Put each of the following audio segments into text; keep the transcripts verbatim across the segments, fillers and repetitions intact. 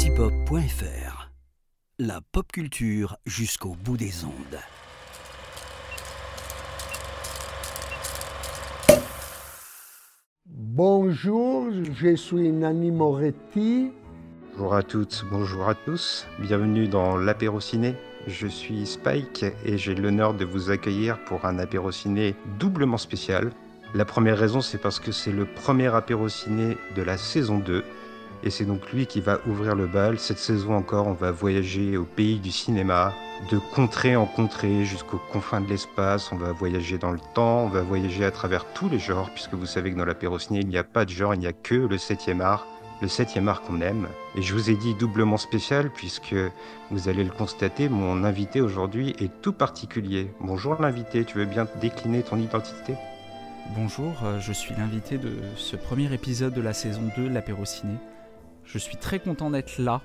galaxy pop point f r. La pop culture jusqu'au bout des ondes. Bonjour, je suis Nanni Moretti. Bonjour à toutes, bonjour à tous. Bienvenue dans l'apéro ciné. Je suis Spike et j'ai l'honneur de vous accueillir pour un apéro ciné doublement spécial. La première raison, c'est parce que c'est le premier apéro ciné de la saison deux. Et c'est donc lui qui va ouvrir le bal. Cette saison encore, on va voyager au pays du cinéma, de contrée en contrée jusqu'aux confins de l'espace. On va voyager dans le temps, on va voyager à travers tous les genres, puisque vous savez que dans l'apéro ciné, il n'y a pas de genre, il n'y a que le septième art. Le septième art qu'on aime. Et je vous ai dit doublement spécial, puisque vous allez le constater, mon invité aujourd'hui est tout particulier. Bonjour l'invité, tu veux bien décliner ton identité ? Bonjour, je suis l'invité de ce premier épisode de la saison deux de l'apéro ciné. Je suis très content d'être là.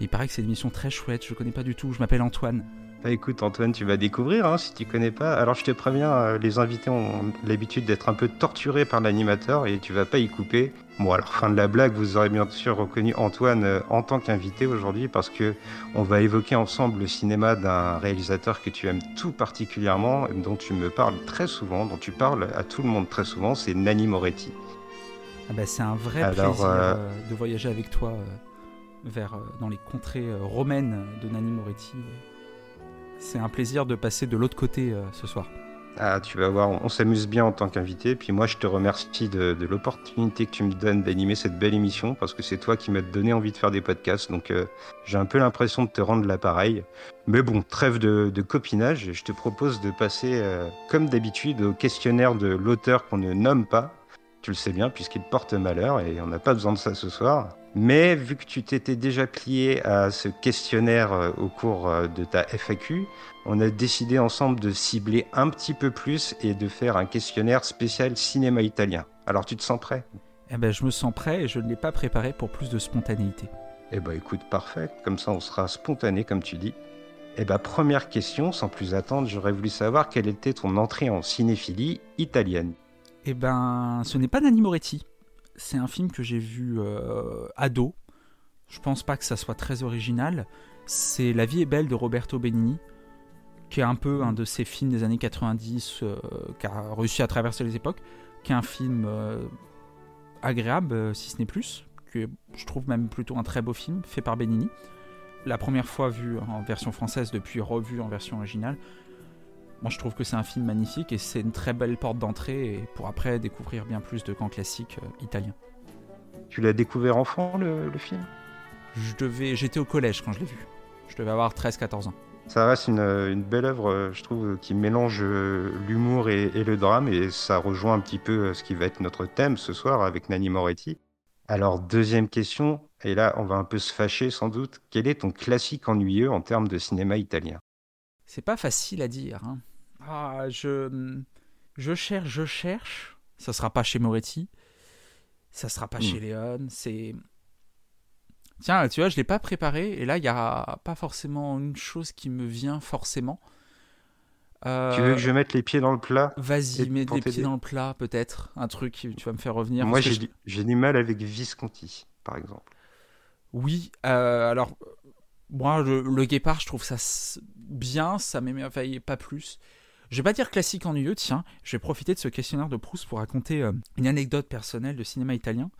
Il paraît que c'est une émission très chouette, je ne connais pas du tout, je m'appelle Antoine. Bah écoute Antoine, tu vas découvrir hein, si tu connais pas. Alors je te préviens, les invités ont l'habitude d'être un peu torturés par l'animateur et tu vas pas y couper. Bon alors fin de la blague, vous aurez bien sûr reconnu Antoine en tant qu'invité aujourd'hui parce que on va évoquer ensemble le cinéma d'un réalisateur que tu aimes tout particulièrement, dont tu me parles très souvent, dont tu parles à tout le monde très souvent, c'est Nanni Moretti. Ah bah c'est un vrai alors, plaisir euh... de voyager avec toi vers dans les contrées romaines de Nanni Moretti. C'est un plaisir de passer de l'autre côté euh, ce soir. Ah, tu vas voir, on, on s'amuse bien en tant qu'invité. Puis moi, je te remercie de, de l'opportunité que tu me donnes d'animer cette belle émission parce que c'est toi qui m'as donné envie de faire des podcasts. Donc, euh, j'ai un peu l'impression de te rendre l'appareil. Mais bon, trêve de, de copinage. Je te propose de passer, euh, comme d'habitude, au questionnaire de l'auteur qu'on ne nomme pas. Tu le sais bien, puisqu'il porte malheur et on n'a pas besoin de ça ce soir. Mais vu que tu t'étais déjà plié à ce questionnaire au cours de ta F A Q, on a décidé ensemble de cibler un petit peu plus et de faire un questionnaire spécial cinéma italien. Alors tu te sens prêt ? Eh ben je me sens prêt et je ne l'ai pas préparé pour plus de spontanéité. Eh ben écoute, parfait, comme ça on sera spontané comme tu dis. Eh ben première question, sans plus attendre, j'aurais voulu savoir quelle était ton entrée en cinéphilie italienne. Eh ben ce n'est pas Nanni Moretti. C'est un film que j'ai vu euh, ado. Je pense pas que ça soit très original. C'est La vie est belle de Roberto Benigni, qui est un peu un de ces films des années quatre-vingt-dix euh, qui a réussi à traverser les époques, qui est un film euh, agréable, euh, si ce n'est plus, que je trouve même plutôt un très beau film, fait par Benigni. La première fois vu en version française, depuis revu en version originale. Moi, je trouve que c'est un film magnifique et c'est une très belle porte d'entrée pour après découvrir bien plus de grands classiques euh, italiens. Tu l'as découvert enfant, le, le film ? Je devais, j'étais au collège quand je l'ai vu. Je devais avoir treize à quatorze ans. Ça reste une, une belle œuvre, je trouve, qui mélange l'humour et, et le drame et ça rejoint un petit peu ce qui va être notre thème ce soir avec Nanni Moretti. Alors, deuxième question, et là, on va un peu se fâcher sans doute. Quel est ton classique ennuyeux en termes de cinéma italien ? C'est pas facile à dire, hein. Ah, je, je cherche, je cherche. Ça sera pas chez Moretti. Ça sera pas mmh. chez Leone. C'est. Tiens, tu vois, je l'ai pas préparé. Et là, il y a pas forcément une chose qui me vient forcément. Euh... Tu veux que je mette les pieds dans le plat ? Vas-y, mets les pieds dans le plat, peut-être. Un truc, tu vas me faire revenir. Moi, j'ai, je... du, j'ai du mal avec Visconti, par exemple. Oui, euh, alors. Moi, le, le Guépard, je trouve ça bien. Ça m'émerveillait pas plus. Je vais pas dire classique ennuyeux, tiens, je vais profiter de ce questionnaire de Proust pour raconter euh, une anecdote personnelle de cinéma italien.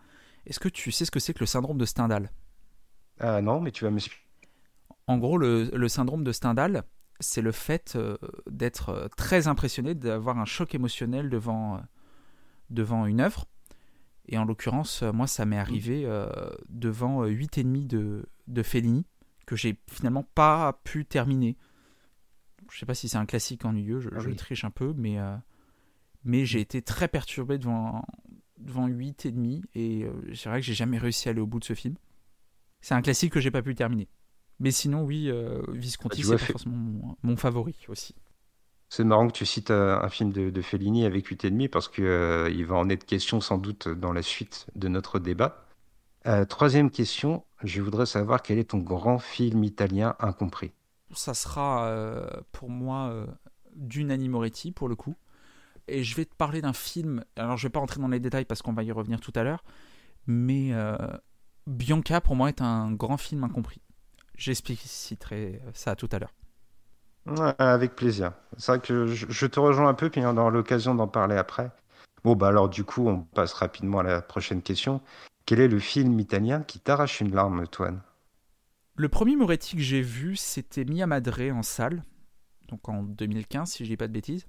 Est-ce que tu sais ce que c'est que le syndrome de Stendhal ? Ah euh, non, mais tu vas m'expliquer. En gros, le, le syndrome de Stendhal, c'est le fait euh, d'être euh, très impressionné, d'avoir un choc émotionnel devant, euh, devant une œuvre. Et en l'occurrence, euh, moi, ça m'est arrivé euh, devant euh, huit et demi de, de Fellini, que j'ai finalement pas pu terminer. Je sais pas si c'est un classique ennuyeux, je, ah oui. je triche un peu, mais, euh, mais j'ai été très perturbé devant, devant huit et demi, et euh, c'est vrai que j'ai jamais réussi à aller au bout de ce film. C'est un classique que j'ai pas pu terminer. Mais sinon, oui, euh, Visconti, ah, c'est pas fait... forcément mon, mon favori aussi. C'est marrant que tu cites un, un film de, de Fellini avec huit et demi, parce qu'il euh, va en être question sans doute dans la suite de notre débat. Euh, troisième question, je voudrais savoir quel est ton grand film italien incompris ? Ça sera euh, pour moi euh, du Nanni Moretti pour le coup. Et je vais te parler d'un film, alors je ne vais pas rentrer dans les détails parce qu'on va y revenir tout à l'heure, mais euh, Bianca, pour moi, est un grand film incompris. J'expliciterai ça tout à l'heure. Ouais, avec plaisir. C'est vrai que je, je te rejoins un peu, puis on aura l'occasion d'en parler après. Bon, bah alors du coup, on passe rapidement à la prochaine question. Quel est le film italien qui t'arrache une larme, Toine ? Le premier Moretti que j'ai vu, c'était Mia Madre en salle, donc en deux mille quinze, si je dis pas de bêtises.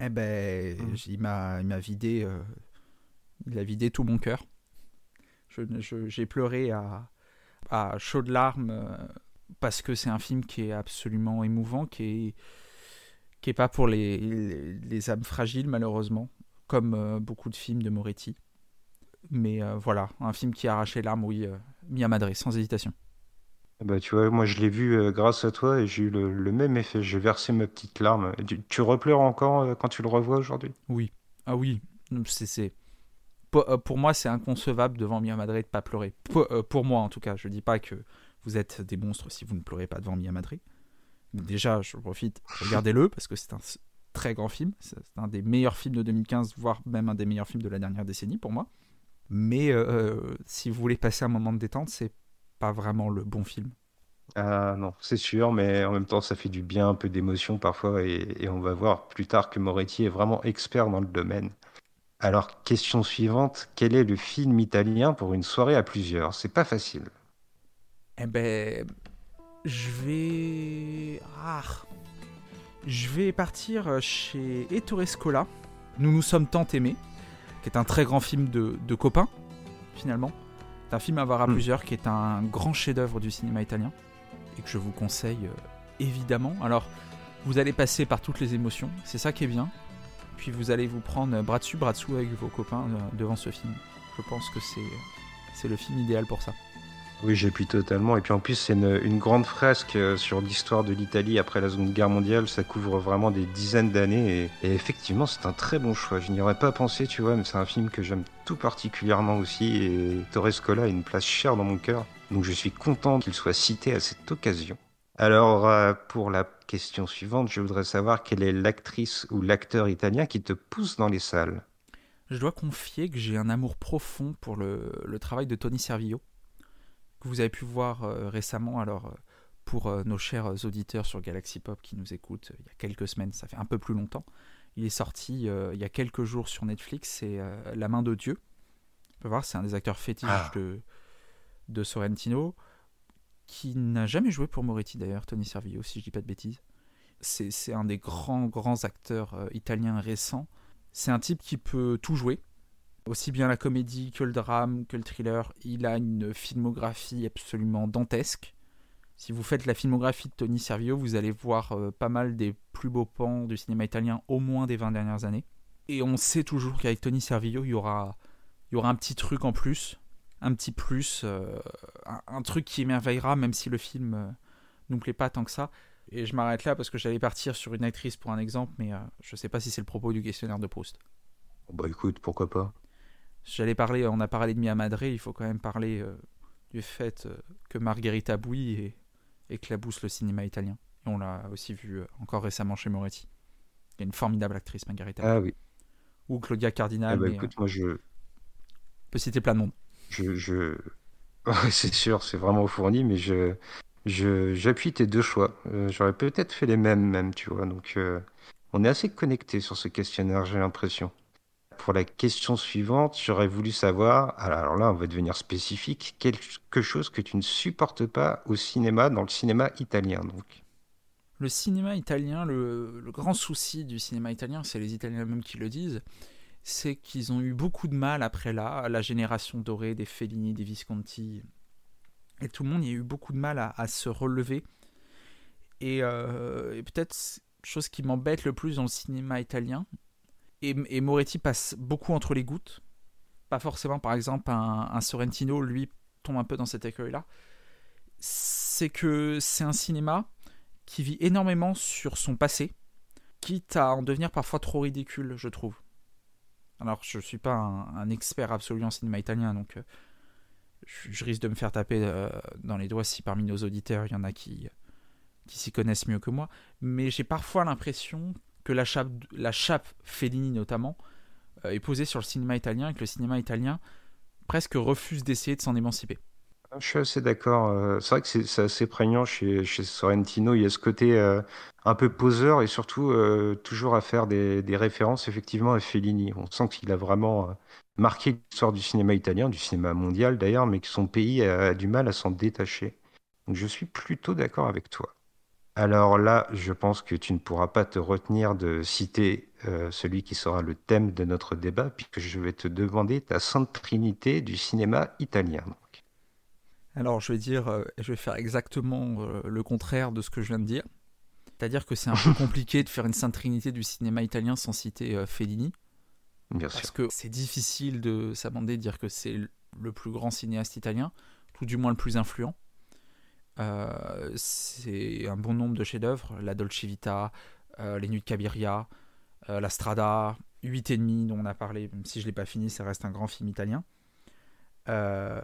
Eh ben, mmh. il m'a, il m'a vidé, euh, il a vidé tout mon cœur. Je, je, j'ai pleuré à, à chaudes larmes euh, parce que c'est un film qui est absolument émouvant, qui est, qui est pas pour les, les, les âmes fragiles, malheureusement, comme euh, beaucoup de films de Moretti. Mais euh, voilà, un film qui a arraché larmes, oui, euh, Mia Madre, sans hésitation. Bah, tu vois, moi je l'ai vu euh, grâce à toi et j'ai eu le, le même effet. J'ai versé ma petite larme. Tu, tu repleures encore euh, quand tu le revois aujourd'hui ? Oui, ah oui, c'est, c'est... P- euh, pour moi c'est inconcevable devant Mia Madre de ne pas pleurer. P- euh, pour moi en tout cas, je ne dis pas que vous êtes des monstres si vous ne pleurez pas devant Mia Madre. Déjà, je profite, regardez-le parce que c'est un très grand film. C'est un des meilleurs films de deux mille quinze, voire même un des meilleurs films de la dernière décennie pour moi. Mais euh, si vous voulez passer un moment de détente, c'est pas vraiment le bon film. Ah non, c'est sûr, mais en même temps ça fait du bien, un peu d'émotion parfois, et, et on va voir plus tard que Moretti est vraiment expert dans le domaine. Alors, question suivante, quel est le film italien pour une soirée à plusieurs ? C'est pas facile. Eh ben, je vais... Ah, je vais partir chez Ettore Scola, Nous nous sommes tant aimés, qui est un très grand film de, de copains, finalement. C'est un film à voir à mmh. plusieurs, qui est un grand chef-d'œuvre du cinéma italien et que je vous conseille euh, évidemment. Alors, vous allez passer par toutes les émotions, c'est ça qui est bien. Puis vous allez vous prendre bras dessus, bras dessous avec vos copains euh, devant ce film. Je pense que c'est, c'est le film idéal pour ça. Oui, j'appuie totalement. Et puis en plus, c'est une, une grande fresque sur l'histoire de l'Italie après la Seconde Guerre mondiale. Ça couvre vraiment des dizaines d'années. Et, et effectivement, c'est un très bon choix. Je n'y aurais pas pensé, tu vois, mais c'est un film que j'aime tout particulièrement aussi. Et Ettore Scola a une place chère dans mon cœur. Donc je suis content qu'il soit cité à cette occasion. Alors, euh, pour la question suivante, je voudrais savoir quelle est l'actrice ou l'acteur italien qui te pousse dans les salles. Je dois confier que j'ai un amour profond pour le, le travail de Toni Servillo, que vous avez pu voir euh, récemment. Alors euh, pour euh, nos chers auditeurs sur Galaxy Pop qui nous écoutent euh, il y a quelques semaines, ça fait un peu plus longtemps, il est sorti euh, il y a quelques jours sur Netflix, c'est euh, La main de Dieu. On peut voir, c'est un des acteurs fétiches ah. de, de Sorrentino, qui n'a jamais joué pour Moretti d'ailleurs, Toni Servillo, si je dis pas de bêtises. C'est, c'est un des grands, grands acteurs euh, italiens récents. C'est un type qui peut tout jouer, aussi bien la comédie que le drame, que le thriller. Il a une filmographie absolument dantesque. Si vous faites la filmographie de Toni Servillo, vous allez voir euh, pas mal des plus beaux pans du cinéma italien, au moins des vingt dernières années. Et on sait toujours qu'avec Toni Servillo, il y aura, il y aura un petit truc en plus, un petit plus, euh, un, un truc qui émerveillera, même si le film euh, ne nous plaît pas tant que ça. Et je m'arrête là parce que j'allais partir sur une actrice pour un exemple, mais euh, je ne sais pas si c'est le propos du questionnaire de Proust. Bah écoute, pourquoi pas. J'allais parler, on a parlé de Mia Madre, il faut quand même parler euh, du fait euh, que Margherita Buy éclabousse le cinéma italien. Et on l'a aussi vu euh, encore récemment chez Moretti. Il y a une formidable actrice, Margherita Buy. Ah oui. Ou Claudia Cardinale. Ah bah écoute, mais, moi je... On peut citer plein de monde. Je, je... Ouais, c'est sûr, c'est vraiment fourni, mais je, je... j'appuie tes deux choix. Euh, j'aurais peut-être fait les mêmes, même, tu vois. Donc euh, on est assez connectés sur ce questionnaire, j'ai l'impression. Pour la question suivante, j'aurais voulu savoir, alors là on va devenir spécifique, quelque chose que tu ne supportes pas au cinéma, dans le cinéma italien donc. Le cinéma italien, le, le grand souci du cinéma italien, c'est les Italiens eux-mêmes qui le disent, c'est qu'ils ont eu beaucoup de mal après là, la génération dorée des Fellini, des Visconti, et tout le monde y a eu beaucoup de mal à, à se relever. Et, euh, et peut-être, chose qui m'embête le plus dans le cinéma italien, Et, et Moretti passe beaucoup entre les gouttes. Pas forcément, par exemple, un, un Sorrentino, lui, tombe un peu dans cet écueil-là. C'est que c'est un cinéma qui vit énormément sur son passé, quitte à en devenir parfois trop ridicule, je trouve. Alors, je ne suis pas un, un expert absolu en cinéma italien, donc euh, je, je risque de me faire taper euh, dans les doigts si parmi nos auditeurs, il y en a qui, qui s'y connaissent mieux que moi. Mais j'ai parfois l'impression... que la chape, la chape Fellini notamment euh, est posée sur le cinéma italien et que le cinéma italien presque refuse d'essayer de s'en émanciper. Je suis assez d'accord. C'est vrai que c'est, c'est assez prégnant chez, chez Sorrentino. Il y a ce côté euh, un peu poseur et surtout euh, toujours à faire des, des références effectivement à Fellini. On sent qu'il a vraiment marqué l'histoire du cinéma italien, du cinéma mondial d'ailleurs, mais que son pays a, a du mal à s'en détacher. Donc je suis plutôt d'accord avec toi. Alors là, je pense que tu ne pourras pas te retenir de citer euh, celui qui sera le thème de notre débat, puisque je vais te demander ta Sainte Trinité du cinéma italien. Donc. Alors je vais dire, euh, je vais faire exactement euh, le contraire de ce que je viens de dire. C'est-à-dire que c'est un peu compliqué de faire une Sainte Trinité du cinéma italien sans citer euh, Fellini. Bien parce sûr. Que c'est difficile de s'amender de dire que c'est le plus grand cinéaste italien, tout du moins le plus influent. Euh, c'est un bon nombre de chefs-d'œuvre, la Dolce Vita, euh, les Nuits de Cabiria, euh, la Strada, huit et demi dont on a parlé, même si je l'ai pas fini, ça reste un grand film italien. Euh,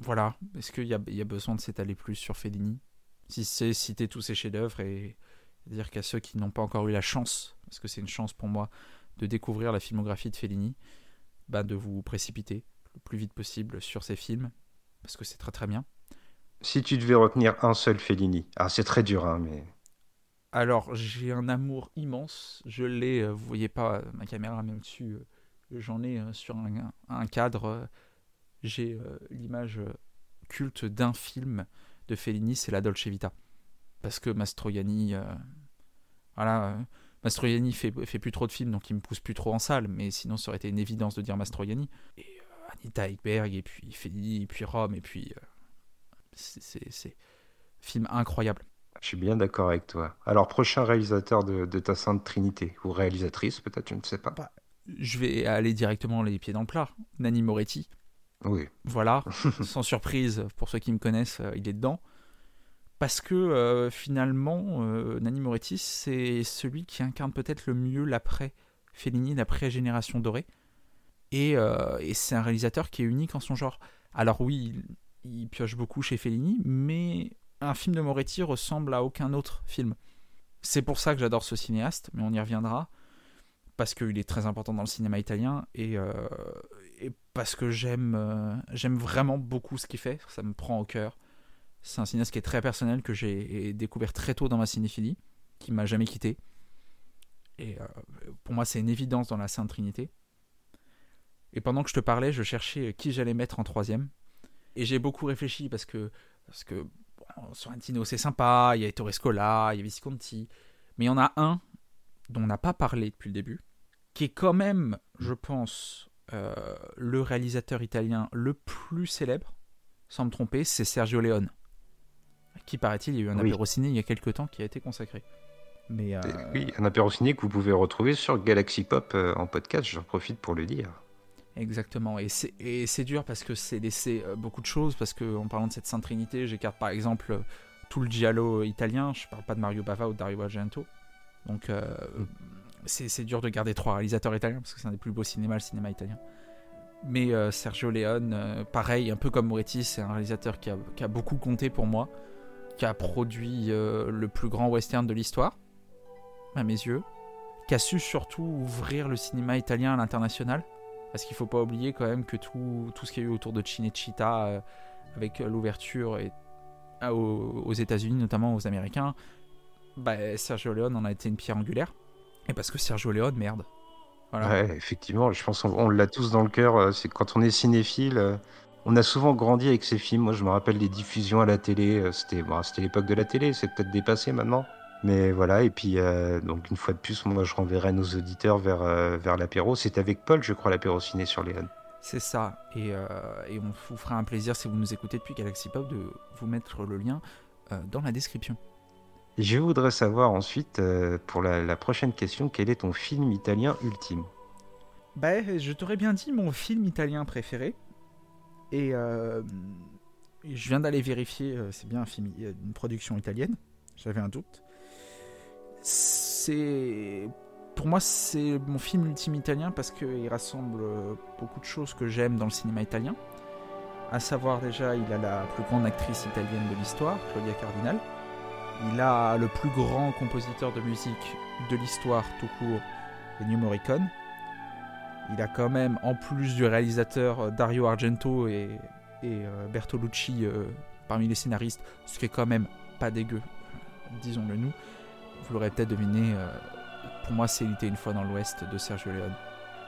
voilà, est-ce qu'il y a, y a besoin de s'étaler plus sur Fellini ? Si c'est citer tous ces chefs-d'œuvre et dire qu'à ceux qui n'ont pas encore eu la chance, parce que c'est une chance pour moi de découvrir la filmographie de Fellini, bah de vous précipiter le plus vite possible sur ces films, parce que c'est très très bien. Si tu devais retenir un seul Fellini, ah, c'est très dur, hein, mais... Alors, j'ai un amour immense. Je l'ai, euh, vous voyez pas ma caméra même dessus, euh, j'en ai euh, sur un, un cadre. Euh, j'ai euh, l'image euh, culte d'un film de Fellini, c'est la Dolce Vita. Parce que Mastroianni, euh, voilà, euh, Mastroianni fait, fait plus trop de films, donc il me pousse plus trop en salle. Mais sinon, ça aurait été une évidence de dire Mastroianni. Et euh, Anita Ekberg, et puis Fellini, et puis Rome, et puis... Euh, C'est, c'est, c'est film incroyable. Je suis bien d'accord avec toi. Alors, prochain réalisateur de, de ta Sainte Trinité, ou réalisatrice, peut-être, je ne sais pas. Bah, je vais aller directement les pieds dans le plat. Nanni Moretti. Oui. Voilà, sans surprise, pour ceux qui me connaissent, il est dedans. Parce que, euh, finalement, euh, Nanni Moretti, c'est celui qui incarne peut-être le mieux l'après-Fellini, l'après-Génération Dorée. Et, euh, et c'est un réalisateur qui est unique en son genre. Alors oui, il... il pioche beaucoup chez Fellini, mais un film de Moretti ressemble à aucun autre film. C'est pour ça que j'adore ce cinéaste, mais on y reviendra, parce qu'il est très important dans le cinéma italien, et, euh, et parce que j'aime, euh, j'aime vraiment beaucoup ce qu'il fait, ça me prend au cœur. C'est un cinéaste qui est très personnel, que j'ai découvert très tôt dans ma cinéphilie, qui ne m'a jamais quitté. Et euh, pour moi, c'est une évidence dans la Sainte Trinité. Et pendant que je te parlais, je cherchais qui j'allais mettre en troisième. Et j'ai beaucoup réfléchi parce que, parce que bon, Sorrentino c'est sympa, il y a Ettore Scola, il y a Visconti, mais il y en a un dont on n'a pas parlé depuis le début, qui est quand même, je pense, euh, le réalisateur italien le plus célèbre, sans me tromper, c'est Sergio Leone, qui paraît-il, il y a eu un oui. apéro ciné il y a quelques temps qui a été consacré. Mais, euh... Oui, un apéro ciné que vous pouvez retrouver sur Galaxy Pop euh, en podcast, j'en profite pour le dire. Exactement, et c'est, et c'est dur parce que c'est laissé beaucoup de choses, parce qu'en parlant de cette Sainte Trinité, j'écarte par exemple tout le giallo italien, je parle pas de Mario Bava ou de Dario Argento, donc euh, mm. c'est, c'est dur de garder trois réalisateurs italiens, parce que c'est un des plus beaux cinémas, le cinéma italien. Mais euh, Sergio Leone, euh, pareil, un peu comme Moretti, c'est un réalisateur qui a, qui a beaucoup compté pour moi, qui a produit euh, le plus grand western de l'histoire, à mes yeux, qui a su surtout ouvrir le cinéma italien à l'international. Parce qu'il ne faut pas oublier quand même que tout, tout ce qu'il y a eu autour de Cinecittà, euh, avec l'ouverture et, euh, aux, aux États-Unis, notamment aux Américains, bah, Sergio Leone en a été une pierre angulaire. Et parce que Sergio Leone, merde. Voilà. Ouais, effectivement, je pense qu'on on l'a tous dans le cœur. C'est quand on est cinéphile, on a souvent grandi avec ces films. Moi, je me rappelle des diffusions à la télé. C'était, bon, c'était l'époque de la télé, c'est peut-être dépassé maintenant. Mais voilà, et puis euh, donc une fois de plus, moi je renverrai nos auditeurs vers, euh, vers l'apéro. C'est avec Paul, je crois, l'apéro ciné sur Léon. C'est ça, et, euh, et on vous fera un plaisir, si vous nous écoutez depuis Galaxy Pop, de vous mettre le lien euh, dans la description. Je voudrais savoir ensuite, euh, pour la, la prochaine question, quel est ton film italien ultime ? Bah, je t'aurais bien dit mon film italien préféré, et euh, je viens d'aller vérifier, c'est bien un film, une production italienne, j'avais un doute. C'est... Pour moi, c'est mon film ultime italien parce qu'il rassemble beaucoup de choses que j'aime dans le cinéma italien. À savoir déjà, il a la plus grande actrice italienne de l'histoire, Claudia Cardinale. Il a le plus grand compositeur de musique de l'histoire tout court, Ennio Morricone. Il a quand même, en plus du réalisateur Dario Argento et, et euh, Bertolucci euh, parmi les scénaristes, ce qui est quand même pas dégueu, disons-le nous. Vous l'aurez peut-être deviné, euh, pour moi c'est L'été une fois dans l'Ouest de Sergio Leone.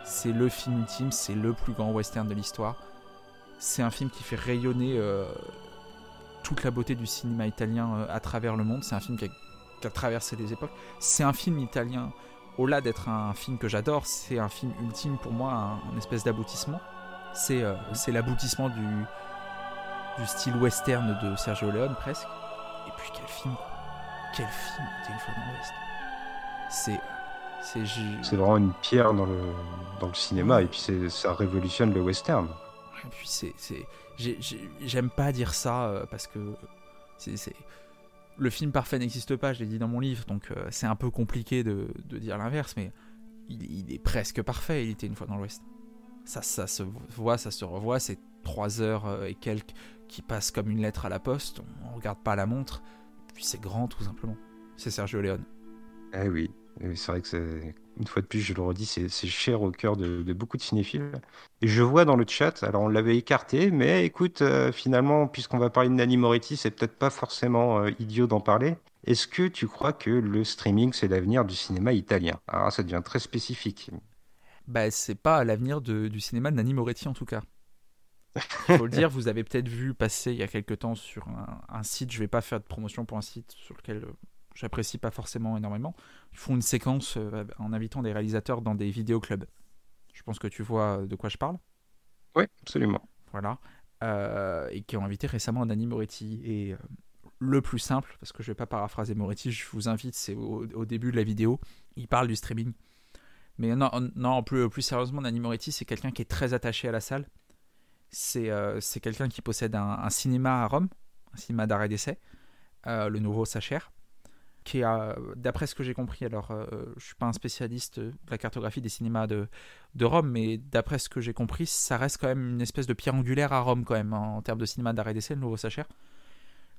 C'est le film ultime, c'est le plus grand western de l'histoire. C'est un film qui fait rayonner euh, toute la beauté du cinéma italien euh, à travers le monde. C'est un film qui a, qui a traversé les époques. C'est un film italien, au-delà d'être un film que j'adore, c'est un film ultime pour moi, un, un espèce d'aboutissement. C'est, euh, c'est l'aboutissement du, du style western de Sergio Leone presque. Et puis quel film, quel film, L'été une fois dans l'Ouest. C'est... C'est, ju- c'est vraiment une pierre dans le, dans le cinéma, et puis c'est, ça révolutionne le western. Et puis c'est, c'est, j'ai, j'ai, j'aime pas dire ça euh, parce que c'est, c'est... le film parfait n'existe pas, je l'ai dit dans mon livre, donc euh, c'est un peu compliqué de, de dire l'inverse, mais il, il est presque parfait, Il était une fois dans l'Ouest. Ça, ça se voit, ça se revoit, c'est trois heures et quelques qui passent comme une lettre à la poste, on, on regarde pas la montre, et puis c'est grand tout simplement. C'est Sergio Leone. Eh oui. C'est vrai que, c'est, une fois de plus, je le redis, c'est, c'est cher au cœur de, de beaucoup de cinéphiles. Et je vois dans le chat, alors on l'avait écarté, mais écoute, euh, finalement, puisqu'on va parler de Nanni Moretti, c'est peut-être pas forcément euh, idiot d'en parler. Est-ce que tu crois que le streaming, c'est l'avenir du cinéma italien ? Alors ça devient très spécifique. Bah, c'est pas l'avenir de, du cinéma de Nanni Moretti, en tout cas. Il faut le dire, vous avez peut-être vu passer il y a quelques temps sur un, un site, je vais pas faire de promotion pour un site sur lequel... Euh, j'apprécie pas forcément énormément, ils font une séquence en invitant des réalisateurs dans des vidéoclubs. Je pense que tu vois de quoi je parle. Oui, absolument. Voilà. Euh, et qui ont invité récemment Nanni Moretti. Et euh, le plus simple, parce que je vais pas paraphraser Moretti, je vous invite, c'est au, au début de la vidéo, il parle du streaming. Mais non, non plus, plus sérieusement, Nanni Moretti, c'est quelqu'un qui est très attaché à la salle. C'est, euh, c'est quelqu'un qui possède un, un cinéma à Rome, un cinéma d'art et d'essai, euh, le Nuovo Sacher. Qui a, d'après ce que j'ai compris, alors euh, je suis pas un spécialiste de la cartographie des cinémas de, de Rome, mais d'après ce que j'ai compris, ça reste quand même une espèce de pierre angulaire à Rome quand même, hein, en termes de cinéma d'art et d'essai, le Nuovo Sacher.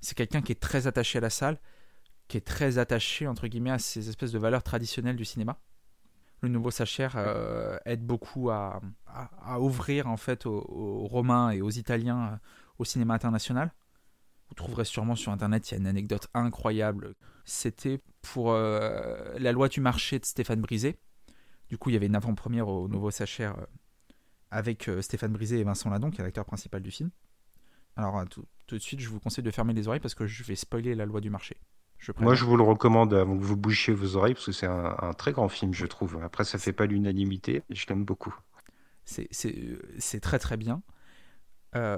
C'est quelqu'un qui est très attaché à la salle, qui est très attaché, entre guillemets, à ces espèces de valeurs traditionnelles du cinéma. Le Nuovo Sacher euh, aide beaucoup à, à, à ouvrir en fait aux, aux Romains et aux Italiens euh, au cinéma international. Vous trouverez sûrement sur internet, il y a une anecdote incroyable. C'était pour euh, La loi du marché de Stéphane Brisé. Du coup, il y avait une avant-première au Nuovo Sacher euh, avec euh, Stéphane Brisé et Vincent Lindon, qui est l'acteur principal du film. Alors, tout, tout de suite, je vous conseille de fermer les oreilles parce que je vais spoiler La loi du marché. Je Moi, je vous le recommande avant que vous bouchiez vos oreilles parce que c'est un, un très grand film, je trouve. Après, ça ne fait pas l'unanimité, je l'aime beaucoup. C'est, c'est, c'est très très bien. Euh...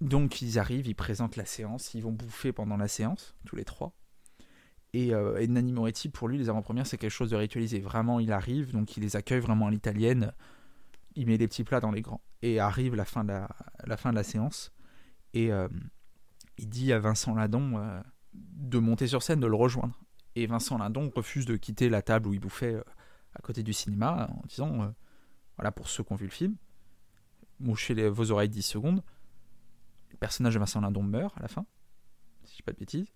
Donc ils arrivent, ils présentent la séance, ils vont bouffer pendant la séance, tous les trois. Et, euh, et Nanni Moretti, pour lui, les avant-premières, c'est quelque chose de ritualisé. Vraiment, il arrive, donc il les accueille vraiment à l'italienne. Il met les petits plats dans les grands. Et arrive la fin de la, la, fin de la séance. Et euh, il dit à Vincent Lindon euh, de monter sur scène, de le rejoindre. Et Vincent Lindon refuse de quitter la table où il bouffait euh, à côté du cinéma, en disant, euh, voilà, pour ceux qui ont vu le film, mouchez les, vos oreilles dix secondes. Le personnage de Vincent Lindon meurt à la fin, si je dis pas de bêtises,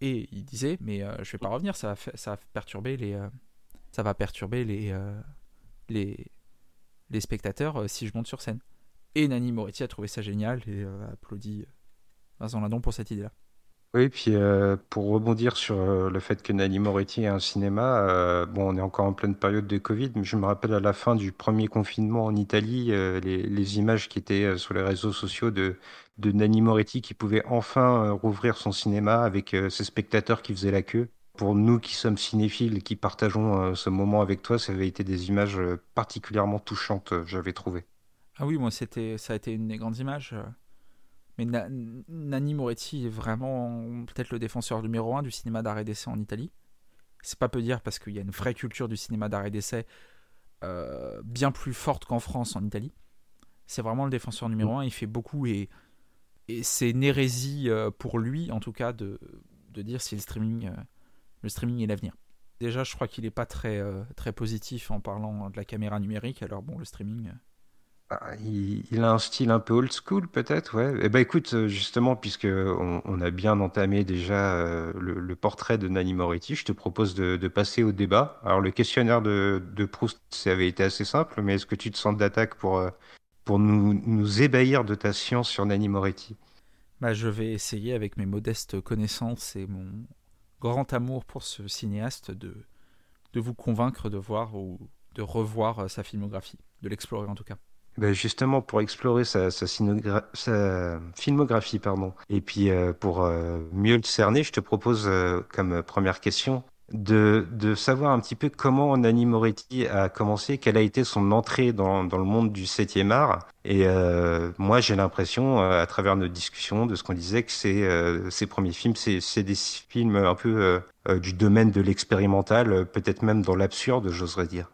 et il disait mais euh, je vais pas revenir, ça va, fa- ça va perturber les euh, ça va perturber les euh, les les spectateurs euh, si je monte sur scène. Et Nanni Moretti a trouvé ça génial et euh, applaudit Vincent Lindon pour cette idée-là. Oui, puis euh, pour rebondir sur euh, le fait que Nanni Moretti est un cinéma, euh, bon, on est encore en pleine période de Covid, mais je me rappelle à la fin du premier confinement en Italie, euh, les, les images qui étaient euh, sur les réseaux sociaux de, de Nanni Moretti qui pouvait enfin euh, rouvrir son cinéma avec euh, ses spectateurs qui faisaient la queue. Pour nous qui sommes cinéphiles et qui partageons euh, ce moment avec toi, ça avait été des images euh, particulièrement touchantes, euh, j'avais trouvé. Ah oui, moi, c'était, ça a été une des grandes images. Mais Na- Nanni Moretti est vraiment peut-être le défenseur numéro un du cinéma d'art et d'essai en Italie. C'est pas peu dire parce qu'il y a une vraie culture du cinéma d'art et d'essai euh, bien plus forte qu'en France, en Italie. C'est vraiment le défenseur numéro un, il fait beaucoup et, et c'est une hérésie euh, pour lui, en tout cas, de, de dire si le streaming, euh, le streaming est l'avenir. Déjà, je crois qu'il n'est pas très, euh, très positif en parlant de la caméra numérique, alors bon, le streaming... Euh, il a un style un peu old school peut-être, ouais. Eh ben écoute, justement, puisqu'on on a bien entamé déjà euh, le, le portrait de Nanni Moretti, je te propose de, de passer au débat. Alors le questionnaire de, de Proust, ça avait été assez simple, mais est-ce que tu te sens d'attaque pour, euh, pour nous, nous ébahir de ta science sur Nanni Moretti? Bah, je vais essayer, avec mes modestes connaissances et mon grand amour pour ce cinéaste, de, de vous convaincre de voir ou de revoir sa filmographie, de l'explorer en tout cas. Ben justement, pour explorer sa, sa, sinogra- sa filmographie, pardon, et puis euh, pour euh, mieux le cerner, je te propose euh, comme première question de, de savoir un petit peu comment Nanni Moretti a commencé, quelle a été son entrée dans, dans le monde du septième art. Et euh, moi, j'ai l'impression, euh, à travers nos discussions, de ce qu'on disait, que c'est, euh, ses premiers films, c'est, c'est des films un peu euh, euh, du domaine de l'expérimental, peut-être même dans l'absurde, j'oserais dire.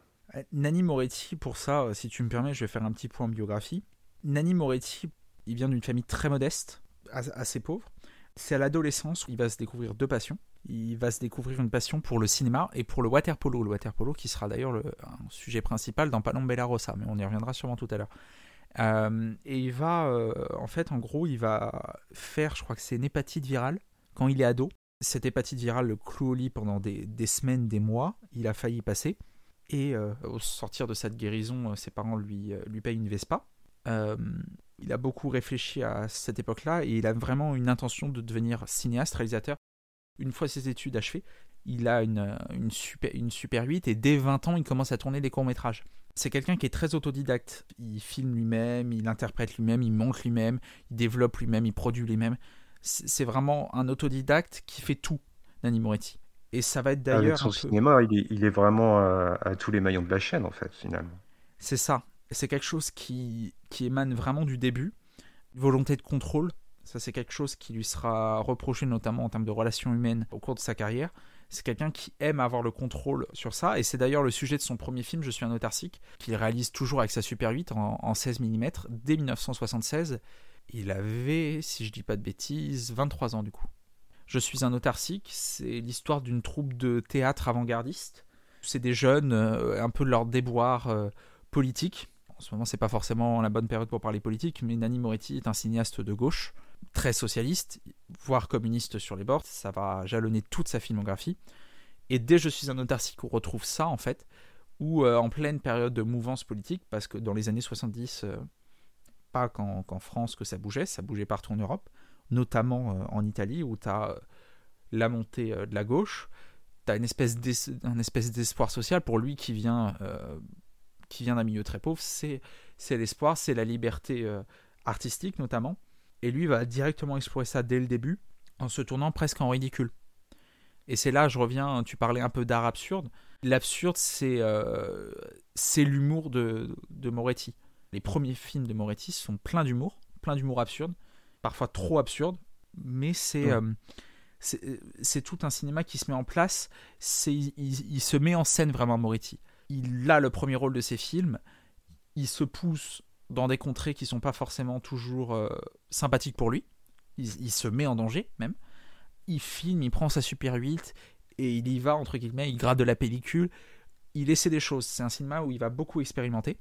Nanni Moretti, pour ça, si tu me permets, je vais faire un petit point biographie. Nanni Moretti, il vient d'une famille très modeste, assez pauvre. C'est à l'adolescence où il va se découvrir deux passions. Il va se découvrir une passion pour le cinéma et pour le waterpolo. Le waterpolo qui sera d'ailleurs le un sujet principal dans Palombella Rossa, mais on y reviendra sûrement tout à l'heure. Euh, et il va, euh, en fait, en gros, il va faire, je crois que c'est une hépatite virale quand il est ado. Cette hépatite virale le cloue au lit pendant des, des semaines, des mois. Il a failli y passer. Et euh, au sortir de cette guérison, euh, ses parents lui, euh, lui payent une Vespa. Euh, il a beaucoup réfléchi à cette époque-là et il a vraiment une intention de devenir cinéaste, réalisateur. Une fois ses études achevées, il a une, une, super, une Super huit et dès vingt ans, il commence à tourner des courts-métrages. C'est quelqu'un qui est très autodidacte. Il filme lui-même, il interprète lui-même, il monte lui-même, il développe lui-même, il produit lui-même. C'est vraiment un autodidacte qui fait tout, Nanni Moretti. Et ça va être d'ailleurs. Avec son peu... cinéma, il est, il est vraiment à, à tous les maillons de la chaîne, en fait, finalement. C'est ça. C'est quelque chose qui, qui émane vraiment du début. Une volonté de contrôle. Ça, c'est quelque chose qui lui sera reproché, notamment en termes de relations humaines, au cours de sa carrière. C'est quelqu'un qui aime avoir le contrôle sur ça. Et c'est d'ailleurs le sujet de son premier film, Je suis un autarcique, qu'il réalise toujours avec sa Super huit en, en seize millimètres dès dix-neuf cent soixante-seize. Il avait, si je ne dis pas de bêtises, vingt-trois ans du coup. Je suis un autarcique, c'est l'histoire d'une troupe de théâtre avant-gardiste. C'est des jeunes, euh, un peu de leur déboire euh, politique. En ce moment, c'est pas forcément la bonne période pour parler politique, mais Nanni Moretti est un cinéaste de gauche, très socialiste, voire communiste sur les bords. Ça va jalonner toute sa filmographie. Et dès Je suis un autarcique, on retrouve ça, en fait, ou euh, en pleine période de mouvance politique, parce que dans les années soixante-dix, euh, pas qu'en, qu'en France que ça bougeait, ça bougeait partout en Europe. Notamment en Italie, où tu as la montée de la gauche, tu as une espèce d'espoir social pour lui qui vient, euh, qui vient d'un milieu très pauvre, c'est, c'est l'espoir, c'est la liberté euh, artistique notamment, et lui va directement explorer ça dès le début, en se tournant presque en ridicule. Et c'est là, je reviens, tu parlais un peu d'art absurde, l'absurde c'est, euh, c'est l'humour de, de Moretti. Les premiers films de Moretti sont pleins d'humour, pleins d'humour absurde, parfois trop absurde, mais c'est, ouais. euh, c'est, c'est tout un cinéma qui se met en place, c'est, il, il, il se met en scène vraiment Moretti. Il a le premier rôle de ses films, il se pousse dans des contrées qui ne sont pas forcément toujours euh, sympathiques pour lui, il, il se met en danger même, il filme, il prend sa Super huit et il y va, entre guillemets, il gratte de la pellicule, il essaie des choses, c'est un cinéma où il va beaucoup expérimenter.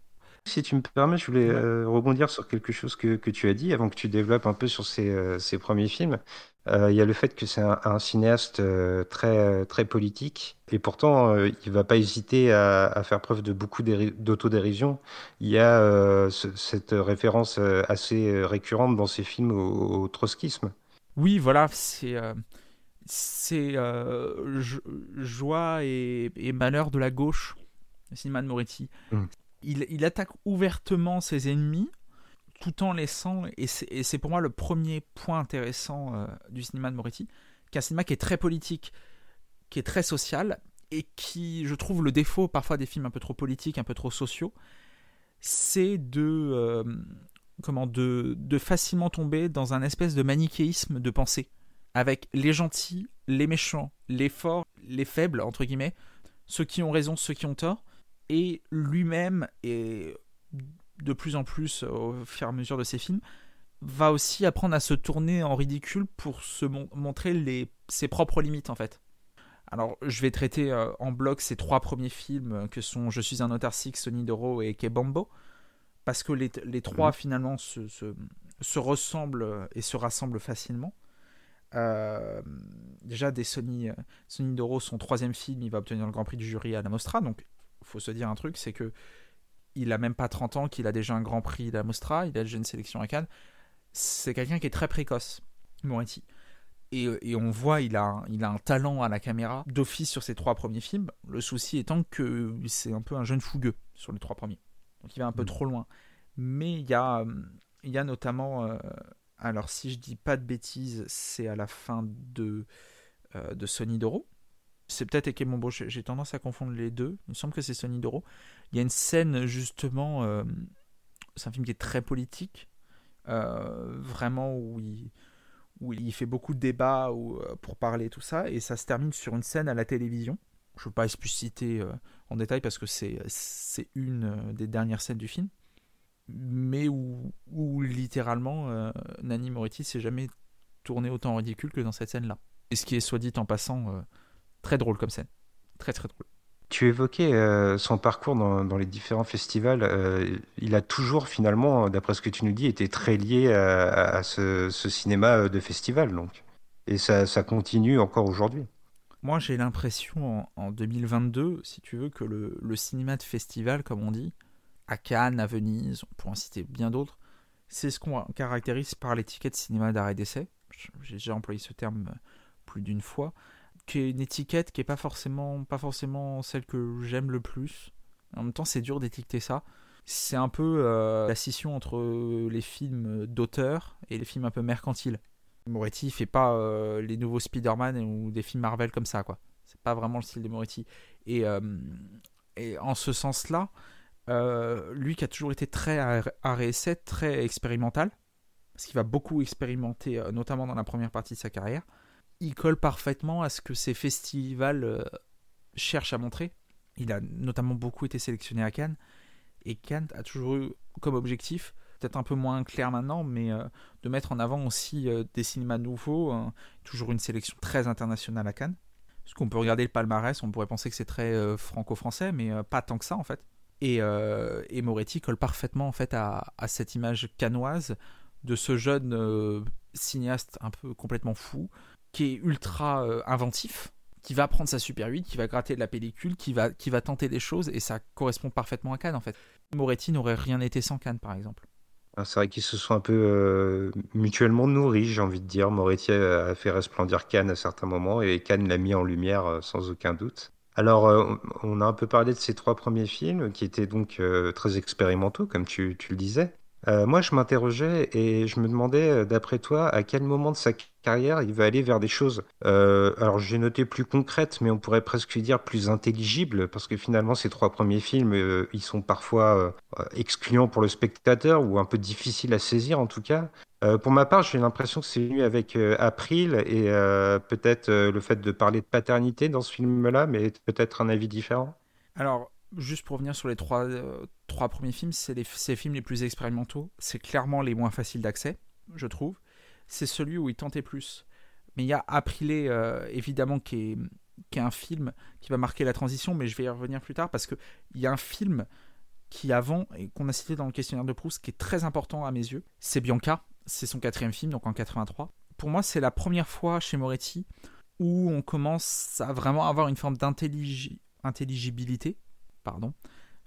Si tu me permets, je voulais ouais. euh, rebondir sur quelque chose que, que tu as dit avant que tu développes un peu sur ses, euh, ses premiers films. Il euh, y a le fait que c'est un, un cinéaste euh, très, très politique et pourtant euh, il ne va pas hésiter à, à faire preuve de beaucoup d'éri- d'autodérision. Il y a euh, ce, cette référence euh, assez récurrente dans ses films au, au trotskisme. Oui, voilà, c'est, euh, c'est euh, joie et, et malheur de la gauche, le cinéma de Moretti. Mmh. Il, il attaque ouvertement ses ennemis tout en laissant, et c'est, et c'est pour moi le premier point intéressant euh, du cinéma de Moretti, qu'un cinéma qui est très politique, qui est très social, et qui, je trouve, le défaut parfois des films un peu trop politiques, un peu trop sociaux, c'est de, euh, comment, de, de facilement tomber dans un espèce de manichéisme de pensée, avec les gentils, les méchants, les forts, les faibles, entre guillemets, ceux qui ont raison, ceux qui ont tort. Et lui-même, et de plus en plus au fur et à mesure de ses films, va aussi apprendre à se tourner en ridicule pour se mon- montrer les, ses propres limites, en fait. Alors, je vais traiter euh, en bloc ces trois premiers films que sont Je suis un autarcique, Sonny Doro et Kebambo, parce que les, les trois, mmh. finalement, se, se, se ressemblent et se rassemblent facilement. Euh, déjà, des Sonny, Sonny Doro, son troisième film, il va obtenir le Grand Prix du jury à la Mostra, donc... faut se dire un truc, c'est que il a même pas trente ans, qu'il a déjà un grand prix de la Mostra, il a déjà une sélection à Cannes. C'est quelqu'un qui est très précoce, Moretti. Et, et on voit, il a, un, il a un talent à la caméra d'office sur ses trois premiers films. Le souci étant que c'est un peu un jeune fougueux sur les trois premiers. Donc il va un peu mmh. trop loin. Mais il y a, il y a notamment... Euh, alors si je dis pas de bêtises, c'est à la fin de, euh, de Sonny Doro. C'est peut-être Ekemombo, j'ai, j'ai tendance à confondre les deux. Il me semble que c'est Sonny Doro. Il y a une scène justement... Euh, c'est un film qui est très politique. Euh, vraiment où il... où il fait beaucoup de débats pour parler tout ça, et ça se termine sur une scène à la télévision. Je ne veux pas expliciter en détail parce que c'est, c'est une des dernières scènes du film, mais où, où littéralement euh, Nanni Moretti s'est jamais tournée autant en ridicule que dans cette scène-là. Et ce qui est, soit dit en passant, euh, très drôle comme scène. Très très drôle. Tu évoquais euh, son parcours dans, dans les différents festivals. Euh, il a toujours, finalement, d'après ce que tu nous dis, été très lié à, à ce, ce cinéma de festival, donc. Et ça, ça continue encore aujourd'hui. Moi, j'ai l'impression, en, en deux mille vingt-deux, si tu veux, que le, le cinéma de festival, comme on dit, à Cannes, à Venise, on peut en citer bien d'autres, c'est ce qu'on caractérise par l'étiquette cinéma d'art et d'essai. J'ai déjà employé ce terme plus d'une fois. Qui est une étiquette qui n'est pas forcément, pas forcément celle que j'aime le plus. En même temps, c'est dur d'étiqueter ça. C'est un peu euh, la scission entre les films d'auteur et les films un peu mercantiles. Moretti ne fait pas euh, les nouveaux Spider-Man ou des films Marvel comme ça, quoi. C'est pas vraiment le style de Moretti. Et, euh, et en ce sens-là, euh, lui qui a toujours été très arrêt-essai, très expérimental, parce qu'il va beaucoup expérimenter, notamment dans la première partie de sa carrière, il colle parfaitement à ce que ces festivals euh, cherchent à montrer. Il a notamment beaucoup été sélectionné à Cannes, et Cannes a toujours eu comme objectif, peut-être un peu moins clair maintenant, mais euh, de mettre en avant aussi euh, des cinémas nouveaux, euh, toujours une sélection très internationale à Cannes. Parce qu'on peut regarder le palmarès, on pourrait penser que c'est très euh, franco-français, mais euh, pas tant que ça en fait. Et, euh, et Moretti colle parfaitement en fait à, à cette image cannoise de ce jeune euh, cinéaste un peu complètement fou, qui est ultra euh, inventif, qui va prendre sa Super huit, qui va gratter de la pellicule, qui va, qui va tenter des choses, et ça correspond parfaitement à Cannes en fait. Moretti n'aurait rien été sans Cannes par exemple. Ah, c'est vrai qu'ils se sont un peu euh, mutuellement nourris, j'ai envie de dire. Moretti a fait resplendir Cannes à certains moments, et Cannes l'a mis en lumière euh, sans aucun doute. Alors euh, on a un peu parlé de ces trois premiers films qui étaient donc euh, très expérimentaux comme tu, tu le disais. Euh, moi, je m'interrogeais et je me demandais, d'après toi, à quel moment de sa carrière il va aller vers des choses, euh, alors j'ai noté plus concrètes, mais on pourrait presque dire plus intelligibles, parce que finalement, ces trois premiers films, euh, ils sont parfois euh, excluants pour le spectateur, ou un peu difficiles à saisir en tout cas. Euh, pour ma part, j'ai l'impression que c'est venu avec euh, April, et euh, peut-être euh, le fait de parler de paternité dans ce film-là, mais peut-être un avis différent. Alors... Juste pour revenir sur les trois, euh, trois premiers films, c'est les, c'est les films les plus expérimentaux. C'est clairement les moins faciles d'accès, je trouve. C'est celui où il tentait plus. Mais il y a Aprilé, euh, évidemment, qui est, qui est un film qui va marquer la transition, mais je vais y revenir plus tard, parce qu'il y a un film qui, avant, et qu'on a cité dans le questionnaire de Proust, qui est très important à mes yeux. C'est Bianca, c'est son quatrième film, donc en quatre-vingt-trois. Pour moi, c'est la première fois chez Moretti où on commence à vraiment avoir une forme d'intelligibilité, d'intellig- pardon,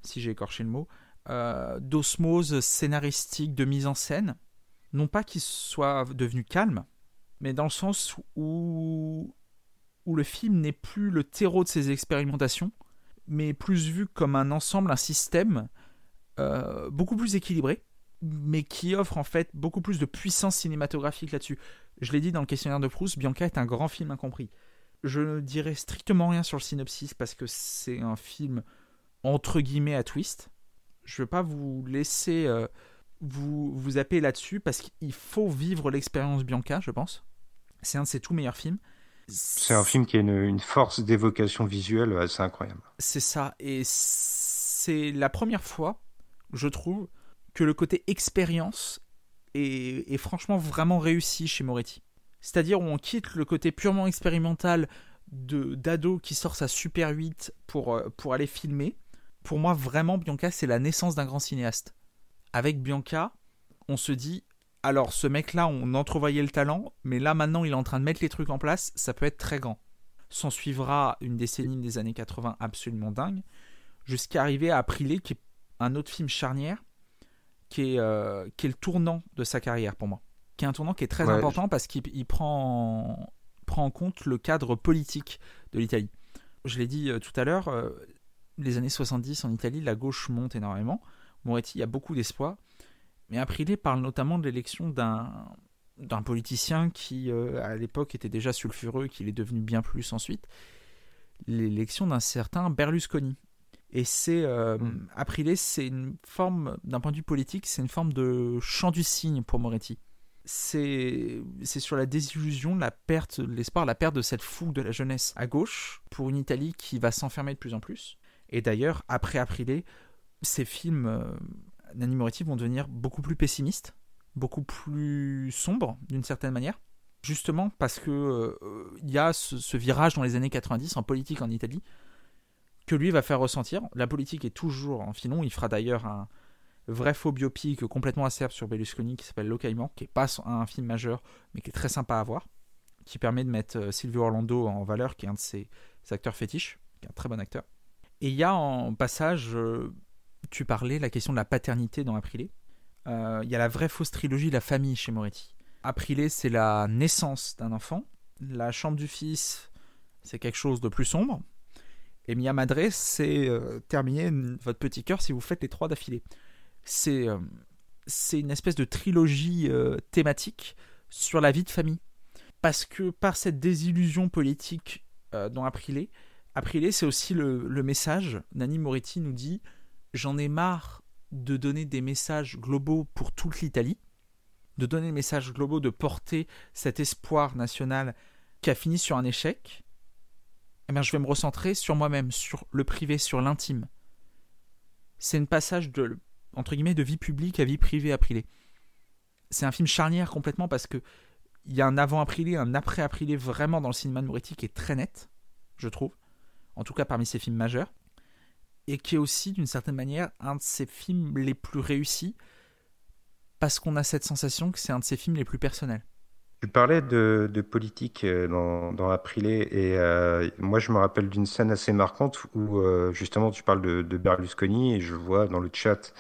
si j'ai écorché le mot, euh, d'osmose scénaristique, de mise en scène, non pas qu'il soit devenu calme, mais dans le sens où, où le film n'est plus le terreau de ses expérimentations, mais plus vu comme un ensemble, un système euh, beaucoup plus équilibré, mais qui offre en fait beaucoup plus de puissance cinématographique là-dessus. Je l'ai dit dans le questionnaire de Proust, Bianca est un grand film incompris. Je ne dirai strictement rien sur le synopsis, parce que c'est un film... entre guillemets à twist. Je ne veux pas vous laisser euh, vous, vous zapper là-dessus, parce qu'il faut vivre l'expérience Bianca, je pense. C'est un de ses tout meilleurs films. C'est un film qui a une, une force d'évocation visuelle assez incroyable. C'est ça, et c'est la première fois, je trouve, que le côté expérience est, est franchement vraiment réussi chez Moretti. C'est-à-dire où on quitte le côté purement expérimental de, d'ado qui sort sa Super huit pour, pour aller filmer. Pour moi, vraiment, Bianca, c'est la naissance d'un grand cinéaste. Avec Bianca, on se dit, alors ce mec-là, on entrevoyait le talent, mais là, maintenant, il est en train de mettre les trucs en place, ça peut être très grand. S'en suivra une décennie des années quatre-vingt absolument dingue, jusqu'à arriver à Aprilé, qui est un autre film charnière qui est, euh, qui est le tournant de sa carrière pour moi, qui est un tournant qui est très ouais. important parce qu'il il prend, prend en compte le cadre politique de l'Italie. Je l'ai dit euh, tout à l'heure, euh, les années soixante-dix en Italie, la gauche monte énormément. Moretti, il y a beaucoup d'espoir, mais Aprile parle notamment de l'élection d'un, d'un politicien qui euh, à l'époque était déjà sulfureux, qu'il est devenu bien plus ensuite, l'élection d'un certain Berlusconi. Et c'est euh, mmh. Aprile, c'est une forme, d'un point de vue politique, c'est une forme de chant du cygne pour Moretti. C'est, c'est sur la désillusion, la perte de l'espoir, la perte de cette fougue de la jeunesse à gauche pour une Italie qui va s'enfermer de plus en plus. Et d'ailleurs, après Aprile, ces films euh, Nanni Moretti vont devenir beaucoup plus pessimistes, beaucoup plus sombres d'une certaine manière, justement parce qu'il euh, y a ce, ce virage dans les années quatre-vingt-dix en politique en Italie que lui va faire ressentir. La politique est toujours en filon. Il fera d'ailleurs un vrai faux biopic complètement acerbe sur Berlusconi qui s'appelle Locaillement, qui n'est pas un film majeur, mais qui est très sympa à voir, qui permet de mettre Silvio Orlando en valeur, qui est un de ses, ses acteurs fétiches, qui est un très bon acteur. Et il y a en passage, euh, tu parlais, la question de la paternité dans Aprile. Il euh, y a la vraie fausse trilogie, la famille chez Moretti. Aprile, c'est la naissance d'un enfant. La chambre du fils, c'est quelque chose de plus sombre. Et Mia Madre, c'est euh, terminer votre petit cœur si vous faites les trois d'affilée. C'est, euh, c'est une espèce de trilogie euh, thématique sur la vie de famille. Parce que par cette désillusion politique euh, dans Aprile, Aprile, c'est aussi le, le message. Nanni Moretti nous dit « J'en ai marre de donner des messages globaux pour toute l'Italie, de donner des messages globaux, de porter cet espoir national qui a fini sur un échec. » Eh bien, je vais me recentrer sur moi-même, sur le privé, sur l'intime. » C'est un passage de, entre guillemets, de vie publique à vie privée Aprile. C'est un film charnière complètement parce qu'il y a un avant Aprile, un après Aprile vraiment dans le cinéma de Moretti qui est très net, je trouve, en tout cas parmi ses films majeurs, et qui est aussi d'une certaine manière un de ses films les plus réussis parce qu'on a cette sensation que c'est un de ses films les plus personnels. Tu parlais de, de politique dans, dans Aprile et euh, moi je me rappelle d'une scène assez marquante où euh, justement tu parles de, de Berlusconi et je vois dans le chat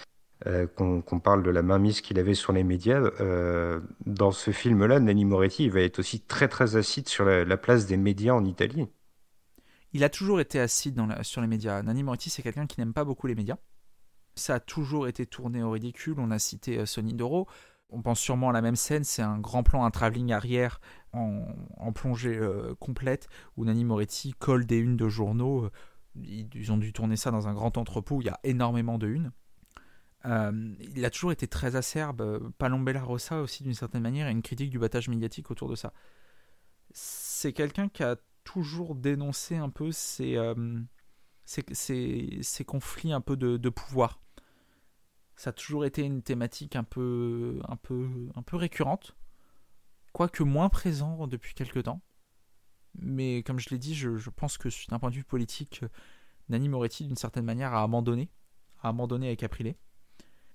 euh, qu'on, qu'on parle de la mainmise qu'il avait sur les médias. Euh, dans ce film-là, Nanni Moretti il va être aussi très très acide sur la, la place des médias en Italie. Il a toujours été acide dans la, sur les médias. Nanni Moretti c'est quelqu'un qui n'aime pas beaucoup les médias. Ça a toujours été tourné au ridicule, on a cité Sonny Doro. On pense sûrement à la même scène, c'est un grand plan, un travelling arrière en, en plongée euh, complète où Nanni Moretti colle des unes de journaux. Ils, ils ont dû tourner ça dans un grand entrepôt où il y a énormément de unes. Euh, il a toujours été très acerbe. Palombella Rossa aussi d'une certaine manière et une critique du battage médiatique autour de ça. C'est quelqu'un qui a toujours dénoncé un peu ces, euh, ces, ces, ces conflits un peu de, de pouvoir. Ça a toujours été une thématique un peu, un peu, un peu récurrente, quoique moins présent depuis quelques temps. Mais comme je l'ai dit, je, je pense que d'un point de vue politique, Nanni Moretti, d'une certaine manière, a abandonné, a abandonné avec Aprile.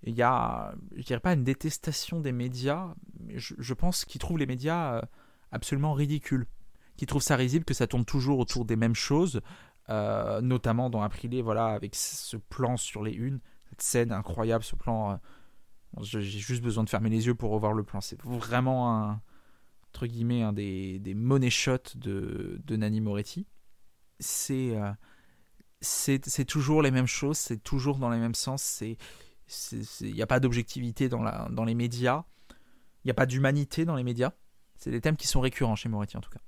Il y a, je ne dirais pas une détestation des médias, mais je, je pense qu'il trouve les médias absolument ridicules, qu'il trouve ça risible, que ça tourne toujours autour des mêmes choses, euh, notamment dans Aprile, voilà, avec ce plan sur les unes. Cette scène incroyable, ce plan, euh, j'ai juste besoin de fermer les yeux pour revoir le plan. C'est vraiment un, entre guillemets, un des, des money shots de, de Nanni Moretti. C'est, euh, c'est, c'est toujours les mêmes choses, c'est toujours dans les mêmes sens. Il n'y a pas d'objectivité dans, la, dans les médias, il n'y a pas d'humanité dans les médias. C'est des thèmes qui sont récurrents chez Moretti en tout cas.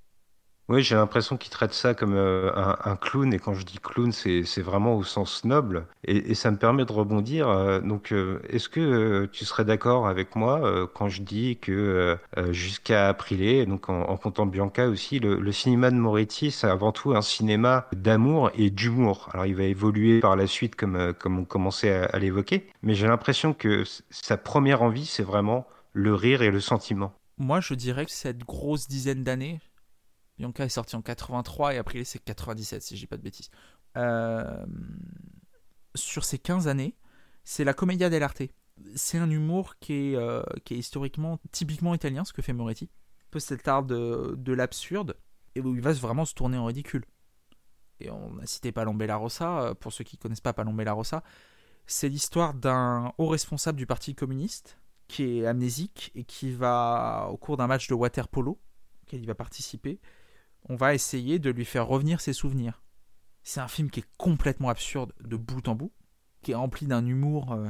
Oui, j'ai l'impression qu'il traite ça comme euh, un, un clown, et quand je dis clown, c'est, c'est vraiment au sens noble, et, et ça me permet de rebondir. Euh, donc, euh, est-ce que euh, tu serais d'accord avec moi euh, quand je dis que euh, jusqu'à Aprile, donc en, en comptant Bianca aussi, le, le cinéma de Moretti, c'est avant tout un cinéma d'amour et d'humour. Alors, il va évoluer par la suite, comme, euh, comme on commençait à, à l'évoquer, mais j'ai l'impression que c- sa première envie, c'est vraiment le rire et le sentiment. Moi, je dirais que cette grosse dizaine d'années... Bianca est sorti en quatre-vingt-trois et Aprile c'est quatre-vingt-dix-sept si je dis pas de bêtises. Euh... Sur ces quinze années, c'est la commedia dell'arte. C'est un humour qui est, euh, qui est historiquement typiquement italien, ce que fait Moretti. Un peu cet art de, de l'absurde et où il va vraiment se tourner en ridicule. Et on a cité Palombella Rossa, pour ceux qui connaissent pas Palombella Rossa, C'est l'histoire d'un haut responsable du Parti communiste qui est amnésique et qui va, au cours d'un match de water polo auquel il va participer, on va essayer de lui faire revenir ses souvenirs. C'est un film qui est complètement absurde de bout en bout, qui est rempli d'un humour... Euh...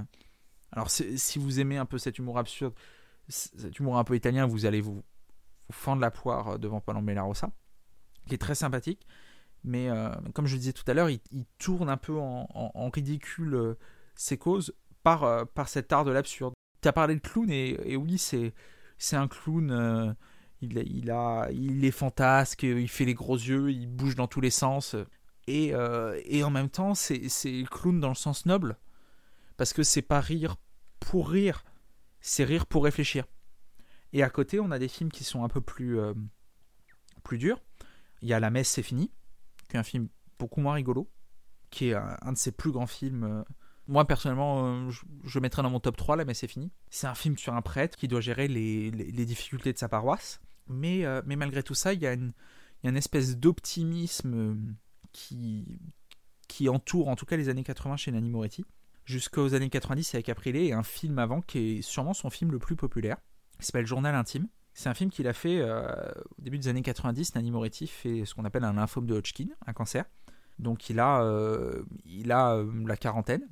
Alors si vous aimez un peu cet humour absurde, cet humour un peu italien, vous allez vous, vous fendre la poire devant Palomé La Rossa, qui est très sympathique, mais euh, comme je le disais tout à l'heure, il, il tourne un peu en, en, en ridicule euh, ses causes par, euh, par cet art de l'absurde. Tu as parlé de clown, et, et oui, c'est, c'est un clown... Euh, Il, il, a, il est fantasque, il fait les gros yeux, il bouge dans tous les sens. Et, euh, et en même temps, c'est, c'est clown dans le sens noble. Parce que c'est pas rire pour rire, c'est rire pour réfléchir. Et à côté, on a des films qui sont un peu plus, euh, plus durs. Il y a La Messe, c'est fini, qui est un film beaucoup moins rigolo, qui est un, un de ses plus grands films. Moi, personnellement, euh, je, je mettrais dans mon top trois La Messe, c'est fini. C'est un film sur un prêtre qui doit gérer les, les, les difficultés de sa paroisse. Mais, euh, mais malgré tout ça, il y a une, il y a une espèce d'optimisme qui, qui entoure en tout cas les années quatre-vingts chez Nanni Moretti, jusqu'aux années quatre-vingt-dix avec Aprile, et un film avant qui est sûrement son film le plus populaire. Il s'appelle Journal Intime. C'est un film qu'il a fait euh, au début des années quatre-vingt-dix. Nanni Moretti fait ce qu'on appelle un lymphome de Hodgkin, un cancer. Donc il a, euh, il a euh, la quarantaine.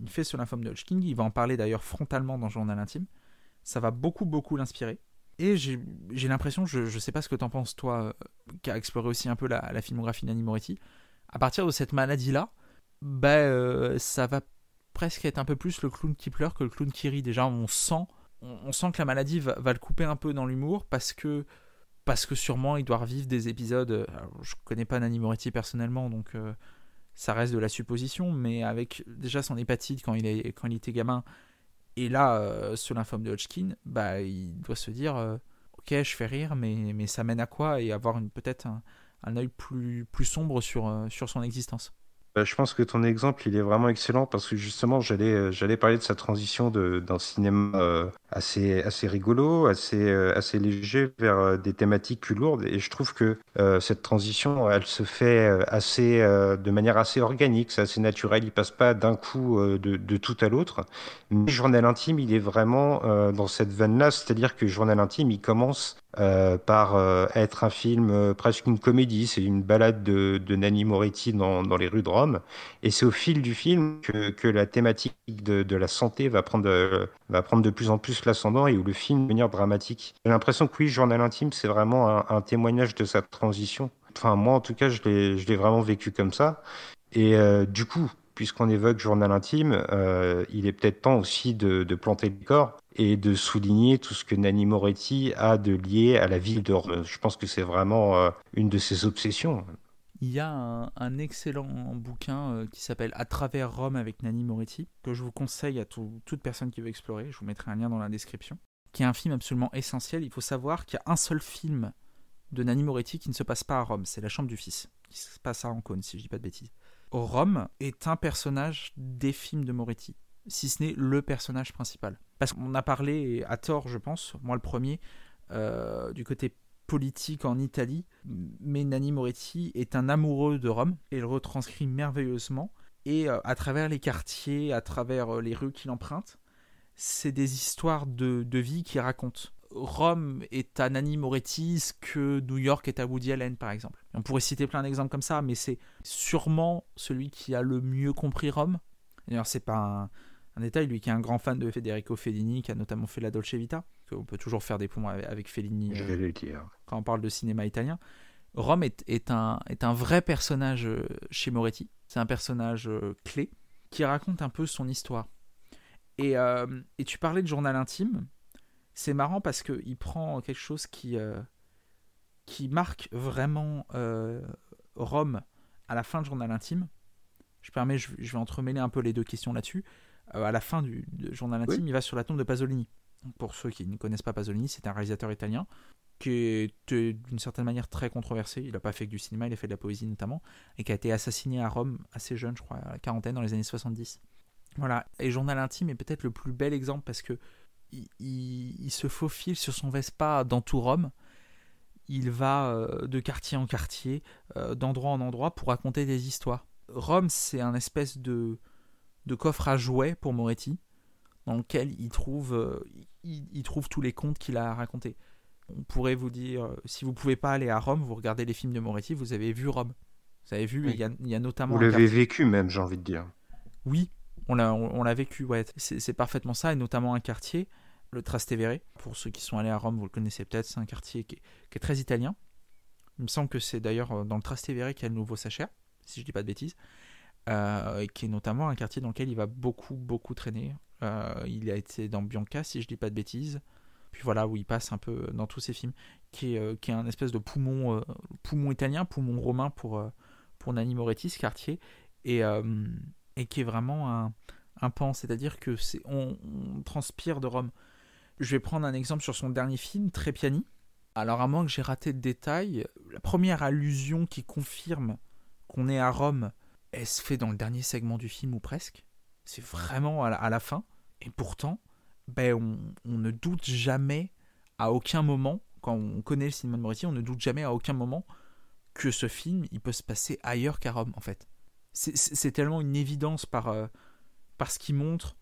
Il fait ce lymphome de Hodgkin. Il va en parler d'ailleurs frontalement dans Journal Intime. Ça va beaucoup, beaucoup l'inspirer. Et j'ai, j'ai l'impression, je ne sais pas ce que t'en penses toi, qui a exploré aussi un peu la, la filmographie de Nanni Moretti, à partir de cette maladie-là, bah, euh, ça va presque être un peu plus le clown qui pleure que le clown qui rit. Déjà, on sent, on, on sent que la maladie va, va le couper un peu dans l'humour, parce que, parce que sûrement il doit revivre des épisodes... Alors, je ne connais pas Nanni Moretti personnellement, donc euh, ça reste de la supposition, mais avec déjà son hépatite quand il, est, quand il était gamin... Et là, euh, ce lymphome de Hodgkin, bah, il doit se dire euh, « Ok, je fais rire, mais, mais ça mène à quoi ?» et avoir une, peut-être un, un œil plus, plus sombre sur, euh, sur son existence. Bah, je pense que ton exemple, il est vraiment excellent, parce que justement, j'allais, j'allais parler de sa transition de, d'un cinéma euh, assez, assez rigolo, assez, euh, assez léger, vers euh, des thématiques plus lourdes. Et je trouve que euh, cette transition, elle se fait assez, euh, de manière assez organique, c'est assez naturel. Il ne passe pas d'un coup euh, de, de tout à l'autre. Mais Journal Intime, il est vraiment euh, dans cette veine-là, c'est-à-dire que Journal Intime, il commence... Euh, par euh, être un film euh, presque une comédie. C'est une balade de, de Nanni Moretti dans, dans les rues de Rome, et c'est au fil du film que, que la thématique de, de la santé va prendre, euh, va prendre de plus en plus l'ascendant, et où le film devient dramatique. J'ai l'impression que oui, Journal Intime, c'est vraiment un, un témoignage de sa transition. Enfin, moi en tout cas, je l'ai, je l'ai vraiment vécu comme ça. Et euh, du coup, puisqu'on évoque Journal Intime, euh, il est peut-être temps aussi de, de planter le corps et de souligner tout ce que Nanni Moretti a de lié à la ville de Rome. Je pense que c'est vraiment euh, une de ses obsessions. Il y a un, un excellent bouquin euh, qui s'appelle « À travers Rome » avec Nanni Moretti, que je vous conseille à tout, toute personne qui veut explorer. Je vous mettrai un lien dans la description. Qui est un film absolument essentiel. Il faut savoir qu'il y a un seul film de Nanni Moretti qui ne se passe pas à Rome. C'est « La chambre du fils », qui se passe à Ancône, si je ne dis pas de bêtises. Rome est un personnage des films de Moretti, si ce n'est le personnage principal. Parce qu'on a parlé, à tort je pense, moi le premier, euh, du côté politique en Italie, mais Nanni Moretti est un amoureux de Rome, et le retranscrit merveilleusement, et euh, à travers les quartiers, à travers euh, les rues qu'il emprunte, c'est des histoires de, de vie qu'il raconte. Rome est à Nanni Moretti ce que New York est à Woody Allen, par exemple. On pourrait citer plein d'exemples comme ça, mais c'est sûrement celui qui a le mieux compris Rome. D'ailleurs, c'est pas un, un détail, lui qui est un grand fan de Federico Fellini, qui a notamment fait la Dolce Vita. On peut toujours faire des ponts avec, avec Fellini Je vais euh, le dire. Quand on parle de cinéma italien. Rome est, est, un, est un vrai personnage chez Moretti. C'est un personnage clé qui raconte un peu son histoire. Et, euh, et tu parlais de Journal Intime. C'est marrant parce qu'il prend quelque chose qui, euh, qui marque vraiment euh, Rome à la fin de Journal Intime. Je, permets, je, je vais entremêler un peu les deux questions là-dessus. Euh, à la fin du Journal Intime, oui. Il va sur la tombe de Pasolini. Pour ceux qui ne connaissent pas Pasolini, c'est un réalisateur italien qui était d'une certaine manière très controversé. Il n'a pas fait que du cinéma, il a fait de la poésie notamment, et qui a été assassiné à Rome assez jeune, je crois, à la quarantaine, dans les années soixante-dix. Voilà. Et Journal Intime est peut-être le plus bel exemple parce que Il, il, il se faufile sur son Vespa dans tout Rome. Il va euh, de quartier en quartier, euh, d'endroit en endroit pour raconter des histoires. Rome, c'est un espèce de, de coffre à jouets pour Moretti, dans lequel il trouve, euh, il, il trouve tous les contes qu'il a racontés. On pourrait vous dire, si vous ne pouvez pas aller à Rome, vous regardez les films de Moretti, vous avez vu Rome. Vous avez vu, oui. il, y a, il y a notamment... Vous l'avez vécu même, j'ai envie de dire. Oui, on l'a, on, on l'a vécu, ouais. C'est, c'est parfaitement ça, et notamment un quartier, le Trastevere. Pour ceux qui sont allés à Rome, vous le connaissez peut-être, c'est un quartier qui est, qui est très italien. Il me semble que c'est d'ailleurs dans le Trastevere qu'il y a le Nouveau Sacher, si je ne dis pas de bêtises, euh, qui est notamment un quartier dans lequel il va beaucoup, beaucoup traîner. Euh, il a été dans Bianca, si je ne dis pas de bêtises. Puis voilà, où il passe un peu dans tous ses films, qui est, euh, qui est un espèce de poumon, euh, poumon italien, poumon romain pour, euh, pour Nanni Moretti, ce quartier, et, euh, et qui est vraiment un, un pan, c'est-à-dire que c'est, on, on transpire de Rome. Je vais prendre un exemple sur son dernier film, Trépiani. Alors, à moins que j'ai raté de détails, la première allusion qui confirme qu'on est à Rome, elle se fait dans le dernier segment du film, ou presque. C'est vraiment à la, à la fin, et pourtant... Ben, on, on ne doute jamais à aucun moment, quand on connaît le cinéma de Moretti, on ne doute jamais à aucun moment que ce film, il peut se passer ailleurs qu'à Rome, en fait. C'est, c'est tellement une évidence par, euh, par ce qu'il montre,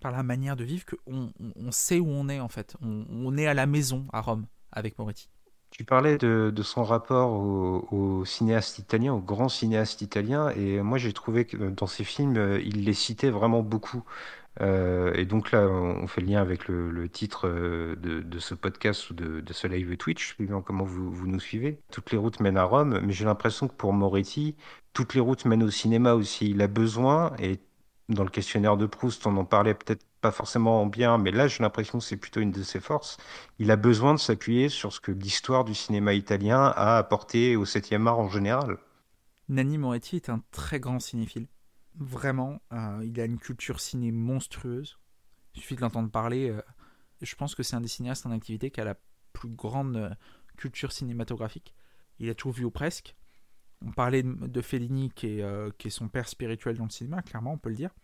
par la manière de vivre, qu'on on, on sait où on est, en fait. On, on est à la maison, à Rome, avec Moretti. Tu parlais de, de son rapport au, au cinéaste italien, au grand cinéaste italien, et moi j'ai trouvé que dans ses films, il les citait vraiment beaucoup. Euh, et donc là, on fait le lien avec le, le titre de, de ce podcast ou de, de ce live Twitch, suivant comment vous, vous nous suivez. Toutes les routes mènent à Rome, mais j'ai l'impression que pour Moretti, toutes les routes mènent au cinéma aussi. Il a besoin, et dans le questionnaire de Proust, on en parlait peut-être pas forcément en bien, mais là j'ai l'impression que c'est plutôt une de ses forces. Il a besoin de s'appuyer sur ce que l'histoire du cinéma italien a apporté au septième art en général. Nanni Moretti est un très grand cinéphile. Vraiment, euh, il a une culture ciné monstrueuse. Il suffit de l'entendre parler. Euh, je pense que c'est un des cinéastes en activité qui a la plus grande euh, culture cinématographique. Il a tout vu ou presque. On parlait de, de Fellini, qui est, euh, qui est son père spirituel dans le cinéma, clairement, on peut le dire.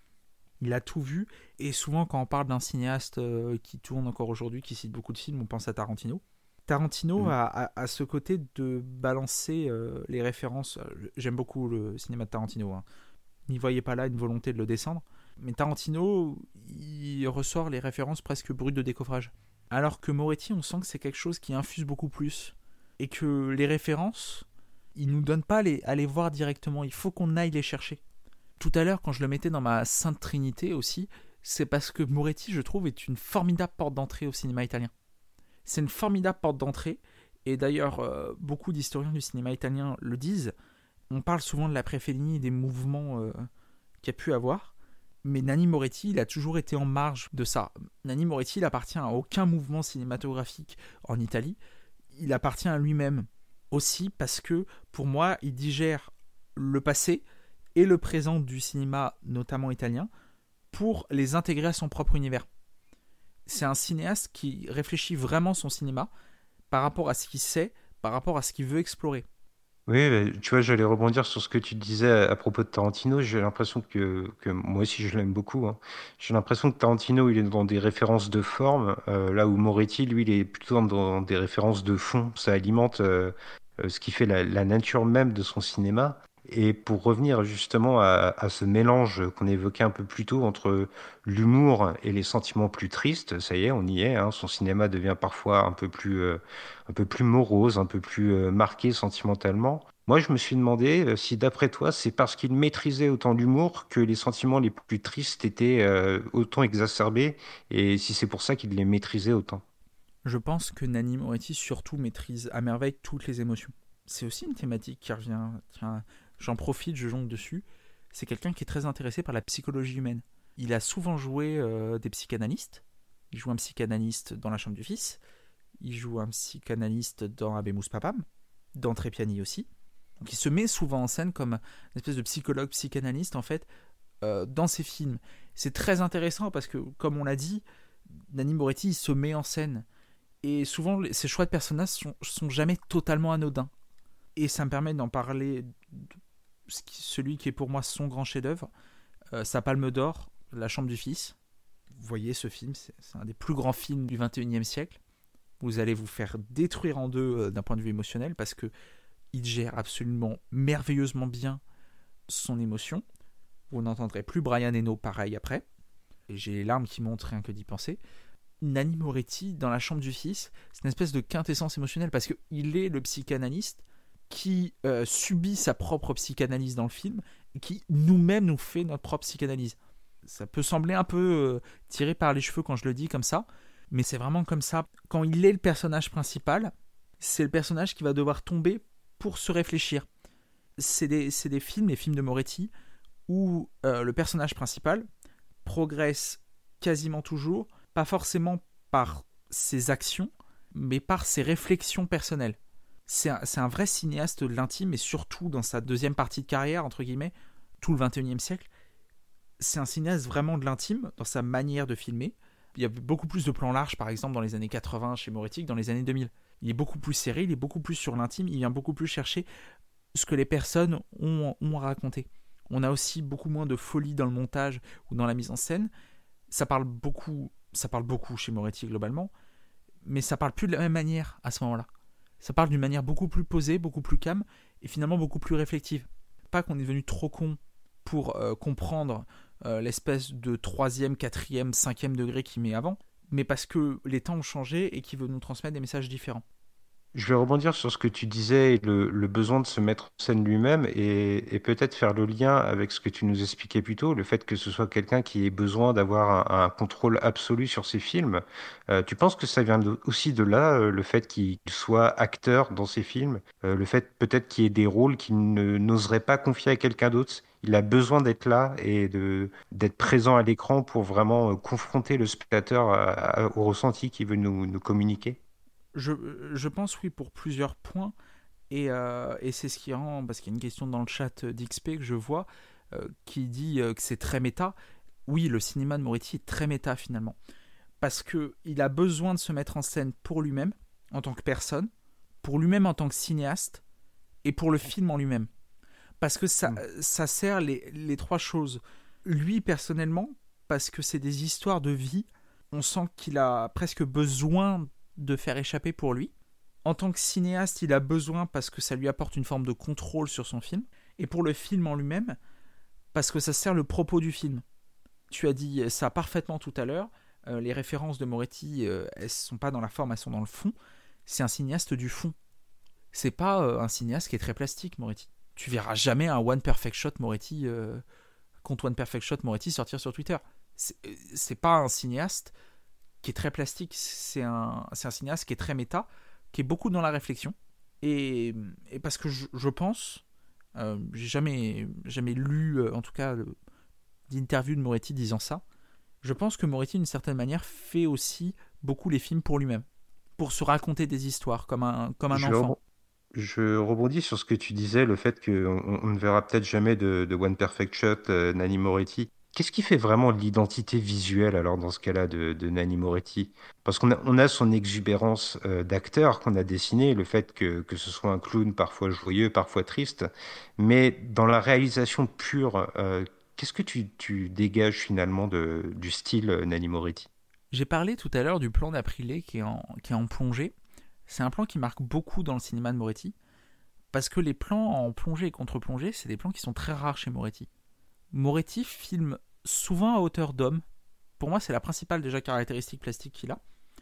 Il a tout vu. Et souvent, quand on parle d'un cinéaste euh, qui tourne encore aujourd'hui, qui cite beaucoup de films, on pense à Tarantino. Tarantino mmh. a, a, a ce côté de balancer euh, les références. J'aime beaucoup le cinéma de Tarantino, hein. N'y voyait pas là une volonté de le descendre. Mais Tarantino, il ressort les références presque brutes de décoffrage. Alors que Moretti, on sent que c'est quelque chose qui infuse beaucoup plus. Et que les références, il ne nous donne pas à les, à les voir directement. Il faut qu'on aille les chercher. Tout à l'heure, quand je le mettais dans ma Sainte Trinité aussi, c'est parce que Moretti, je trouve, est une formidable porte d'entrée au cinéma italien. C'est une formidable porte d'entrée. Et d'ailleurs, euh, beaucoup d'historiens du cinéma italien le disent. On parle souvent de l'après-Fellini et des mouvements euh, qu'il y a pu avoir, mais Nanni Moretti, il a toujours été en marge de ça. Nanni Moretti, il appartient à aucun mouvement cinématographique en Italie, il appartient à lui-même. Aussi parce que, pour moi, il digère le passé et le présent du cinéma, notamment italien, pour les intégrer à son propre univers. C'est un cinéaste qui réfléchit vraiment son cinéma par rapport à ce qu'il sait, par rapport à ce qu'il veut explorer. Oui, tu vois, j'allais rebondir sur ce que tu disais à propos de Tarantino. J'ai l'impression que, que moi aussi, je l'aime beaucoup. Hein. J'ai l'impression que Tarantino, il est dans des références de forme, euh, là où Moretti, lui, il est plutôt dans des références de fond. Ça alimente euh, ce qui fait la, la nature même de son cinéma. Et pour revenir justement à, à ce mélange qu'on évoquait un peu plus tôt entre l'humour et les sentiments plus tristes, ça y est, on y est, hein, son cinéma devient parfois un peu plus, euh, un peu plus morose, un peu plus euh, marqué sentimentalement. Moi, je me suis demandé si, d'après toi, c'est parce qu'il maîtrisait autant l'humour que les sentiments les plus tristes étaient euh, autant exacerbés, et si c'est pour ça qu'il les maîtrisait autant. Je pense que Nanni Moretti surtout maîtrise à merveille toutes les émotions. C'est aussi une thématique qui revient... Tiens, j'en profite, je jongle dessus. C'est quelqu'un qui est très intéressé par la psychologie humaine. Il a souvent joué euh, des psychanalystes. Il joue un psychanalyste dans La Chambre du Fils. Il joue un psychanalyste dans Habemus Papam, dans Trépiani aussi. Donc il se met souvent en scène comme une espèce de psychologue psychanalyste, en fait, euh, dans ses films. C'est très intéressant parce que, comme on l'a dit, Nanni Moretti, il se met en scène. Et souvent, ses choix de personnages sont, sont jamais totalement anodins. Et ça me permet d'en parler... De... celui qui est pour moi son grand chef-d'œuvre, euh, sa Palme d'Or, La Chambre du Fils. Vous voyez ce film, c'est, c'est un des plus grands films du vingt et unième siècle. Vous allez vous faire détruire en deux euh, d'un point de vue émotionnel parce que il gère absolument merveilleusement bien son émotion. On n'entendrait plus Brian Eno pareil après. Et j'ai les larmes qui montent rien que d'y penser. Nanni Moretti, dans la chambre du fils, c'est une espèce de quintessence émotionnelle parce qu'il est le psychanalyste qui euh, subit sa propre psychanalyse dans le film et qui nous-mêmes nous fait notre propre psychanalyse. Ça peut sembler un peu euh, tiré par les cheveux quand je le dis comme ça, mais c'est vraiment comme ça. Quand il est le personnage principal, c'est le personnage qui va devoir tomber pour se réfléchir. C'est des, c'est des films, les films de Moretti, où euh, le personnage principal progresse quasiment toujours, pas forcément par ses actions, mais par ses réflexions personnelles. C'est un, c'est un vrai cinéaste de l'intime, et surtout dans sa deuxième partie de carrière, entre guillemets, tout le vingt et unième siècle, c'est un cinéaste vraiment de l'intime dans sa manière de filmer. Il y a beaucoup plus de plans larges, par exemple, dans les années quatre-vingts chez Moretti que dans les années deux mille. Il est beaucoup plus serré, il est beaucoup plus sur l'intime, il vient beaucoup plus chercher ce que les personnes ont, ont raconté. On a aussi beaucoup moins de folie dans le montage ou dans la mise en scène. Ça parle beaucoup, ça parle beaucoup chez Moretti globalement, mais ça parle plus de la même manière à ce moment-là. Ça parle d'une manière beaucoup plus posée, beaucoup plus calme et finalement beaucoup plus réflexive. Pas qu'on est devenu trop con pour euh, comprendre euh, l'espèce de troisième, quatrième, cinquième degré qu'il met avant, mais parce que les temps ont changé et qu'il veut nous transmettre des messages différents. Je vais rebondir sur ce que tu disais, le, le besoin de se mettre en scène lui-même et, et peut-être faire le lien avec ce que tu nous expliquais plus tôt, le fait que ce soit quelqu'un qui ait besoin d'avoir un, un contrôle absolu sur ses films. Euh, tu penses que ça vient de, aussi de là, euh, le fait qu'il soit acteur dans ses films, euh, le fait peut-être qu'il y ait des rôles qu'il ne, n'oserait pas confier à quelqu'un d'autre? Il a besoin d'être là et de, d'être présent à l'écran pour vraiment confronter le spectateur à, à, au ressenti qu'il veut nous, nous communiquer? Je, je pense oui, pour plusieurs points, et, euh, et c'est ce qui rend, parce qu'il y a une question dans le chat d'X P que je vois, euh, qui dit que c'est très méta. Oui, le cinéma de Moretti est très méta finalement, parce qu'il a besoin de se mettre en scène pour lui-même, en tant que personne, pour lui-même en tant que cinéaste, et pour le film en lui-même. Parce que ça, mmh. ça sert les, les trois choses. Lui personnellement, parce que c'est des histoires de vie, on sent qu'il a presque besoin de faire échapper pour lui. En tant que cinéaste, il a besoin parce que ça lui apporte une forme de contrôle sur son film. Et pour le film en lui-même, parce que ça sert le propos du film. Tu as dit ça parfaitement tout à l'heure. Euh, les références de Moretti, euh, elles ne sont pas dans la forme, elles sont dans le fond. C'est un cinéaste du fond. C'est pas euh, un cinéaste qui est très plastique, Moretti. Tu verras jamais un One Perfect Shot Moretti euh, contre One Perfect Shot Moretti sortir sur Twitter. C'est, c'est pas un cinéaste qui est très plastique, c'est un, c'est un cinéaste qui est très méta, qui est beaucoup dans la réflexion. Et, et parce que je, je pense, euh, j'ai jamais, jamais lu, euh, en tout cas, le, d'interview de Moretti disant ça, je pense que Moretti, d'une certaine manière, fait aussi beaucoup les films pour lui-même, pour se raconter des histoires, comme un, comme un je enfant. Re- je rebondis sur ce que tu disais, le fait qu'on on ne verra peut-être jamais de, de One Perfect Shot, euh, Nanni Moretti. Qu'est-ce qui fait vraiment l'identité visuelle, alors, dans ce cas-là, de, de Nanni Moretti? Parce qu'on a, on a son exubérance euh, d'acteur qu'on a dessiné, le fait que, que ce soit un clown parfois joyeux, parfois triste, mais dans la réalisation pure, euh, qu'est-ce que tu, tu dégages finalement de, du style euh, Nanni Moretti? J'ai parlé tout à l'heure du plan d'Aprile qui est en, qui est en plongée. C'est un plan qui marque beaucoup dans le cinéma de Moretti, parce que les plans en plongée et contre-plongée, c'est des plans qui sont très rares chez Moretti. Moretti filme souvent à hauteur d'homme. Pour moi, c'est la principale déjà caractéristique plastique qu'il a,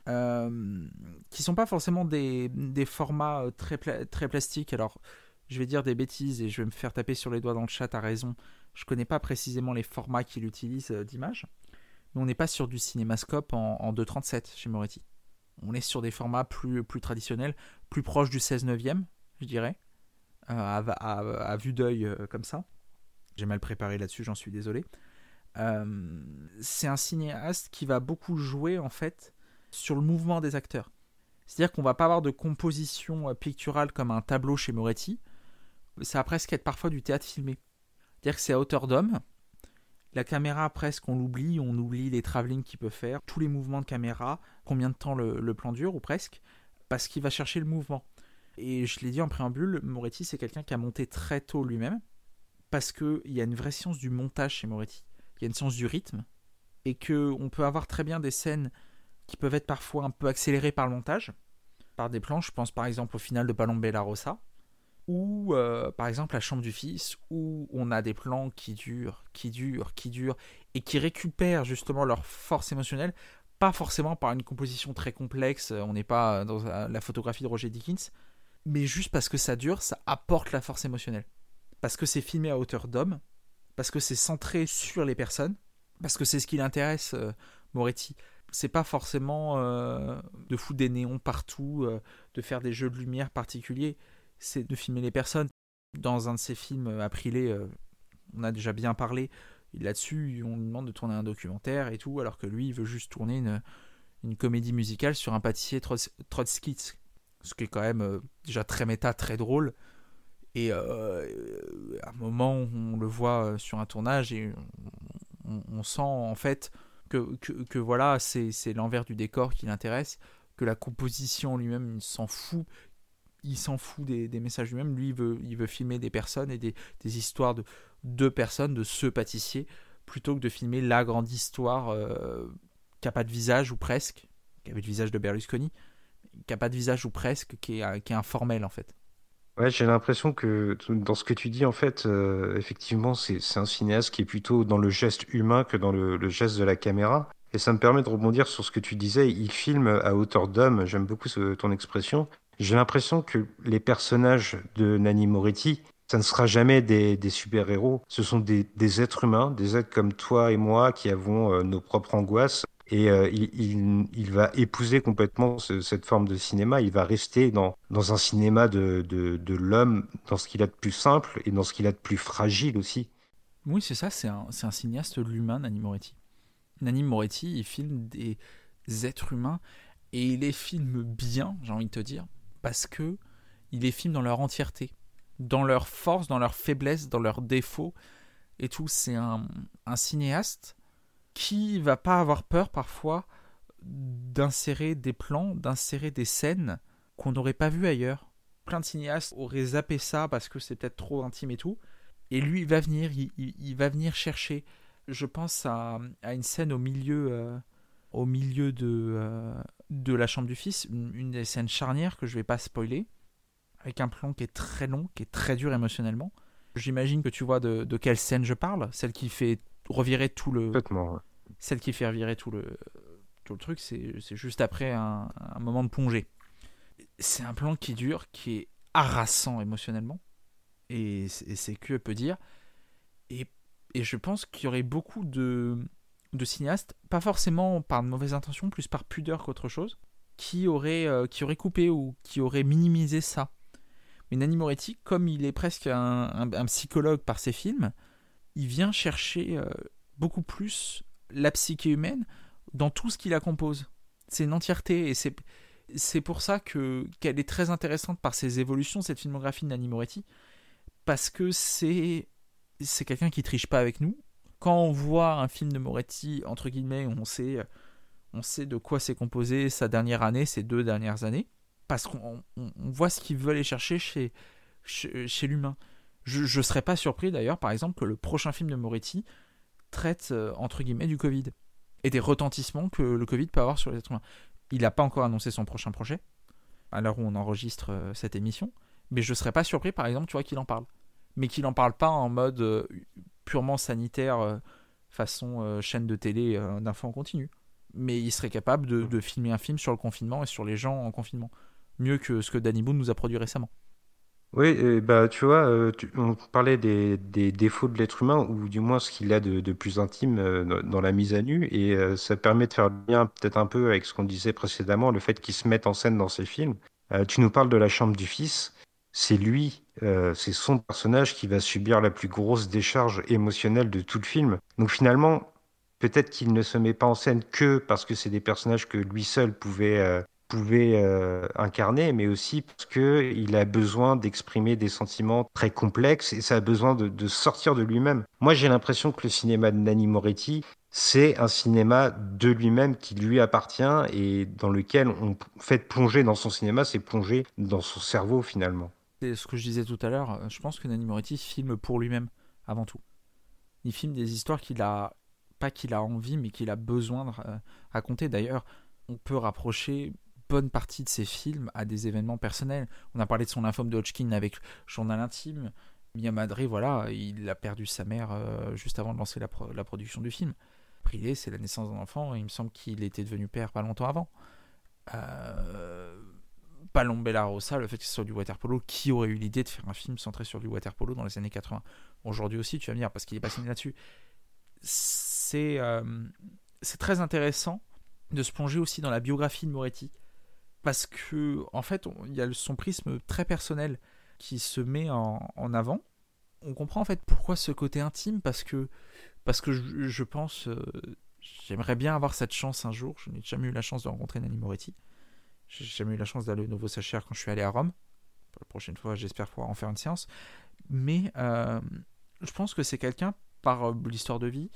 euh, qui sont pas forcément des, des formats très, pla- très plastiques. Alors, je vais dire des bêtises et je vais me faire taper sur les doigts dans le chat à raison. Je connais pas précisément les formats qu'il utilise d'image, mais on n'est pas sur du cinémascope en, en deux virgule trente-sept chez Moretti. On est sur des formats plus, plus traditionnels, plus proches du seize neuvième, je dirais, euh, à, à, à vue d'œil euh, comme ça. J'ai mal préparé là-dessus, j'en suis désolé. Euh, c'est un cinéaste qui va beaucoup jouer en fait sur le mouvement des acteurs. C'est-à-dire qu'on ne va pas avoir de composition picturale comme un tableau chez Moretti. Ça va presque être parfois du théâtre filmé. C'est-à-dire que c'est à hauteur d'homme. La caméra, presque, on l'oublie. On oublie les travelling qu'il peut faire, tous les mouvements de caméra, combien de temps le, le plan dure, ou presque, parce qu'il va chercher le mouvement. Et je l'ai dit en préambule, Moretti, c'est quelqu'un qui a monté très tôt lui-même. Parce qu'il y a une vraie science du montage chez Moretti. Il y a une science du rythme. Et qu'on peut avoir très bien des scènes qui peuvent être parfois un peu accélérées par le montage, par des plans. Je pense par exemple au final de Palombe et La Rosa, ou euh, par exemple la chambre du fils, où on a des plans qui durent, qui durent, qui durent, et qui récupèrent justement leur force émotionnelle, pas forcément par une composition très complexe, on n'est pas dans la photographie de Roger Deakins, mais juste parce que ça dure, ça apporte la force émotionnelle. Parce que c'est filmé à hauteur d'homme, parce que c'est centré sur les personnes, parce que c'est ce qui l'intéresse, euh, Moretti. C'est pas forcément euh, de foutre des néons partout, euh, de faire des jeux de lumière particuliers, c'est de filmer les personnes. Dans un de ses films, euh, Aprilé, euh, on a déjà bien parlé, là-dessus, on lui demande de tourner un documentaire et tout, alors que lui, il veut juste tourner une, une comédie musicale sur un pâtissier trotskiste, ce qui est quand même euh, déjà très méta, très drôle. Et euh, à un moment, on le voit sur un tournage et on, on sent en fait que, que, que voilà, c'est, c'est l'envers du décor qui l'intéresse, que la composition lui-même, il s'en fout, il s'en fout des, des messages lui-même. Lui, il veut, il veut filmer des personnes et des, des histoires de, de personnes, de ce pâtissier, plutôt que de filmer la grande histoire euh, qui n'a pas de visage ou presque, qui avait le visage de Berlusconi, qui n'a pas de visage ou presque, qui est, qui est informel en fait. Ouais, j'ai l'impression que dans ce que tu dis, en fait, euh, effectivement, c'est, c'est un cinéaste qui est plutôt dans le geste humain que dans le, le geste de la caméra. Et ça me permet de rebondir sur ce que tu disais, il filme à hauteur d'homme, j'aime beaucoup ce, ton expression. J'ai l'impression que les personnages de Nanni Moretti, ça ne sera jamais des, des super-héros. Ce sont des, des êtres humains, des êtres comme toi et moi qui avons euh, nos propres angoisses. Et euh, il, il, il va épouser complètement ce, cette forme de cinéma. Il va rester dans, dans un cinéma de, de, de l'homme, dans ce qu'il a de plus simple et dans ce qu'il a de plus fragile aussi. Oui, c'est ça, c'est un, c'est un cinéaste de l'humain, Nanni Moretti. Nanni Moretti, il filme des êtres humains et il les filme bien, j'ai envie de te dire, parce qu'il les filme dans leur entièreté, dans leur force, dans leur faiblesse, dans leurs défauts et tout. C'est un, un cinéaste qui va pas avoir peur parfois d'insérer des plans, d'insérer des scènes qu'on n'aurait pas vues ailleurs. Plein de cinéastes auraient zappé ça parce que c'est peut-être trop intime et tout. Et lui, il va venir, il, il, il va venir chercher. Je pense à, à une scène au milieu, euh, au milieu de, euh, de la chambre du fils, une, une des scènes charnières que je vais pas spoiler, avec un plan qui est très long, qui est très dur émotionnellement. J'imagine que tu vois de, de quelle scène je parle, celle qui fait revirer tout le... Exactement, ouais. Celle qui fait revirer tout le, tout le truc, c'est, c'est juste après un, un moment de plongée. C'est un plan qui dure, qui est harassant émotionnellement, et, et c'est que peut dire. Et, et je pense qu'il y aurait beaucoup de, de cinéastes, pas forcément par de mauvaises intentions, plus par pudeur qu'autre chose, qui auraient, euh, qui auraient coupé ou qui auraient minimisé ça. Mais Nanni Moretti, comme il est presque un, un, un psychologue par ses films, il vient chercher euh, beaucoup plus la psyché humaine dans tout ce qui la compose. C'est une entièreté et c'est, c'est pour ça que, qu'elle est très intéressante par ses évolutions, cette filmographie de Nanni Moretti, parce que c'est, c'est quelqu'un qui triche pas avec nous. Quand on voit un film de Moretti, entre guillemets, on sait, on sait de quoi c'est composé sa dernière année, ses deux dernières années, parce qu'on on, on voit ce qu'il veut aller chercher chez, chez, chez l'humain. Je ne serais pas surpris d'ailleurs, par exemple, que le prochain film de Moretti traite, euh, entre guillemets, du Covid et des retentissements que le Covid peut avoir sur les êtres humains. Il n'a pas encore annoncé son prochain projet, à l'heure où on enregistre euh, cette émission, mais je ne serais pas surpris, par exemple, tu vois, qu'il en parle. Mais qu'il n'en parle pas en mode euh, purement sanitaire, euh, façon euh, chaîne de télé euh, d'info en continu. Mais il serait capable de, de filmer un film sur le confinement et sur les gens en confinement, mieux que ce que Danny Boone nous a produit récemment. Oui, et bah, tu vois, tu, on parlait des, des défauts de l'être humain, ou du moins ce qu'il a de, de plus intime euh, dans la mise à nu, et euh, ça permet de faire le lien peut-être un peu avec ce qu'on disait précédemment, le fait qu'il se mette en scène dans ses films. Euh, tu nous parles de la chambre du fils, c'est lui, euh, c'est son personnage qui va subir la plus grosse décharge émotionnelle de tout le film. Donc finalement, peut-être qu'il ne se met pas en scène que parce que c'est des personnages que lui seul pouvait... Euh, pouvait euh, incarner, mais aussi parce qu'il a besoin d'exprimer des sentiments très complexes et ça a besoin de, de sortir de lui-même. Moi, j'ai l'impression que le cinéma de Nanni Moretti, c'est un cinéma de lui-même qui lui appartient et dans lequel on fait plonger dans son cinéma, c'est plonger dans son cerveau finalement. C'est ce que je disais tout à l'heure, je pense que Nanni Moretti filme pour lui-même avant tout. Il filme des histoires qu'il a, pas qu'il a envie, mais qu'il a besoin de raconter. D'ailleurs, on peut rapprocher bonne partie de ses films à des événements personnels. On a parlé de son lymphome de Hodgkin avec Journal intime. Mia Madre, voilà, il a perdu sa mère euh, juste avant de lancer la, pro- la production du film. Brilé, c'est la naissance d'un enfant, et il me semble qu'il était devenu père pas longtemps avant. Euh... Palombella Rossa, le fait que ce soit du waterpolo, qui aurait eu l'idée de faire un film centré sur du waterpolo dans les années quatre-vingts? Aujourd'hui aussi, tu vas me dire, parce qu'il est passionné là-dessus. C'est, euh, c'est très intéressant de se plonger aussi dans la biographie de Moretti, parce que en fait, il y a son prisme très personnel qui se met en, en avant. On comprend en fait pourquoi ce côté intime, parce que, parce que je, je pense, euh, j'aimerais bien avoir cette chance un jour. Je n'ai jamais eu la chance de rencontrer Nanni Moretti. J'ai jamais eu la chance d'aller au Nuovo Sacher quand je suis allé à Rome. La prochaine fois, j'espère pouvoir en faire une séance. Mais euh, je pense que c'est quelqu'un, par l'histoire de vie,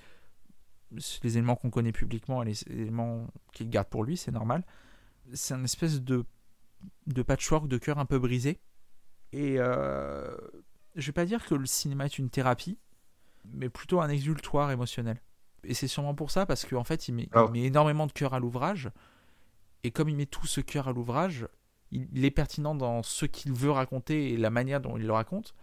les éléments qu'on connaît publiquement et les éléments qu'il garde pour lui, c'est normal. C'est une espèce de, de patchwork de cœur un peu brisé. Et euh, je ne vais pas dire que le cinéma est une thérapie, mais plutôt un exultoire émotionnel. Et c'est sûrement pour ça, parce qu'en fait, il met, il met énormément de cœur à l'ouvrage. Et comme il met tout ce cœur à l'ouvrage, il est pertinent dans ce qu'il veut raconter et la manière dont il le raconte,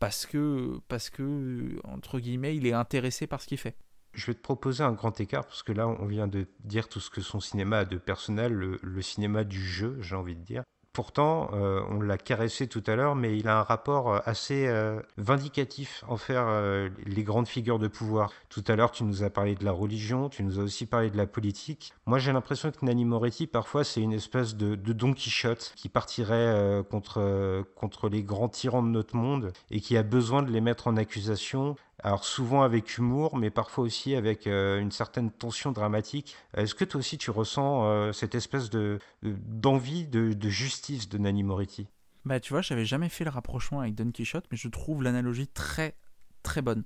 parce que, parce que entre guillemets, il est intéressé par ce qu'il fait. Je vais te proposer un grand écart, parce que là, on vient de dire tout ce que son cinéma a de personnel, le, le cinéma du jeu, j'ai envie de dire. Pourtant, euh, on l'a caressé tout à l'heure, mais il a un rapport assez euh, vindicatif envers euh, les grandes figures de pouvoir. Tout à l'heure, tu nous as parlé de la religion, tu nous as aussi parlé de la politique. Moi, j'ai l'impression que Nanni Moretti, parfois, c'est une espèce de, de Don Quichotte qui partirait euh, contre, euh, contre les grands tyrans de notre monde et qui a besoin de les mettre en accusation. Alors souvent avec humour, mais parfois aussi avec euh, une certaine tension dramatique. Est-ce que toi aussi tu ressens euh, cette espèce de, de, d'envie de, de justice de Nanni Moretti? Bah tu vois, j'avais jamais fait le rapprochement avec Don Quichotte, mais je trouve l'analogie très très bonne.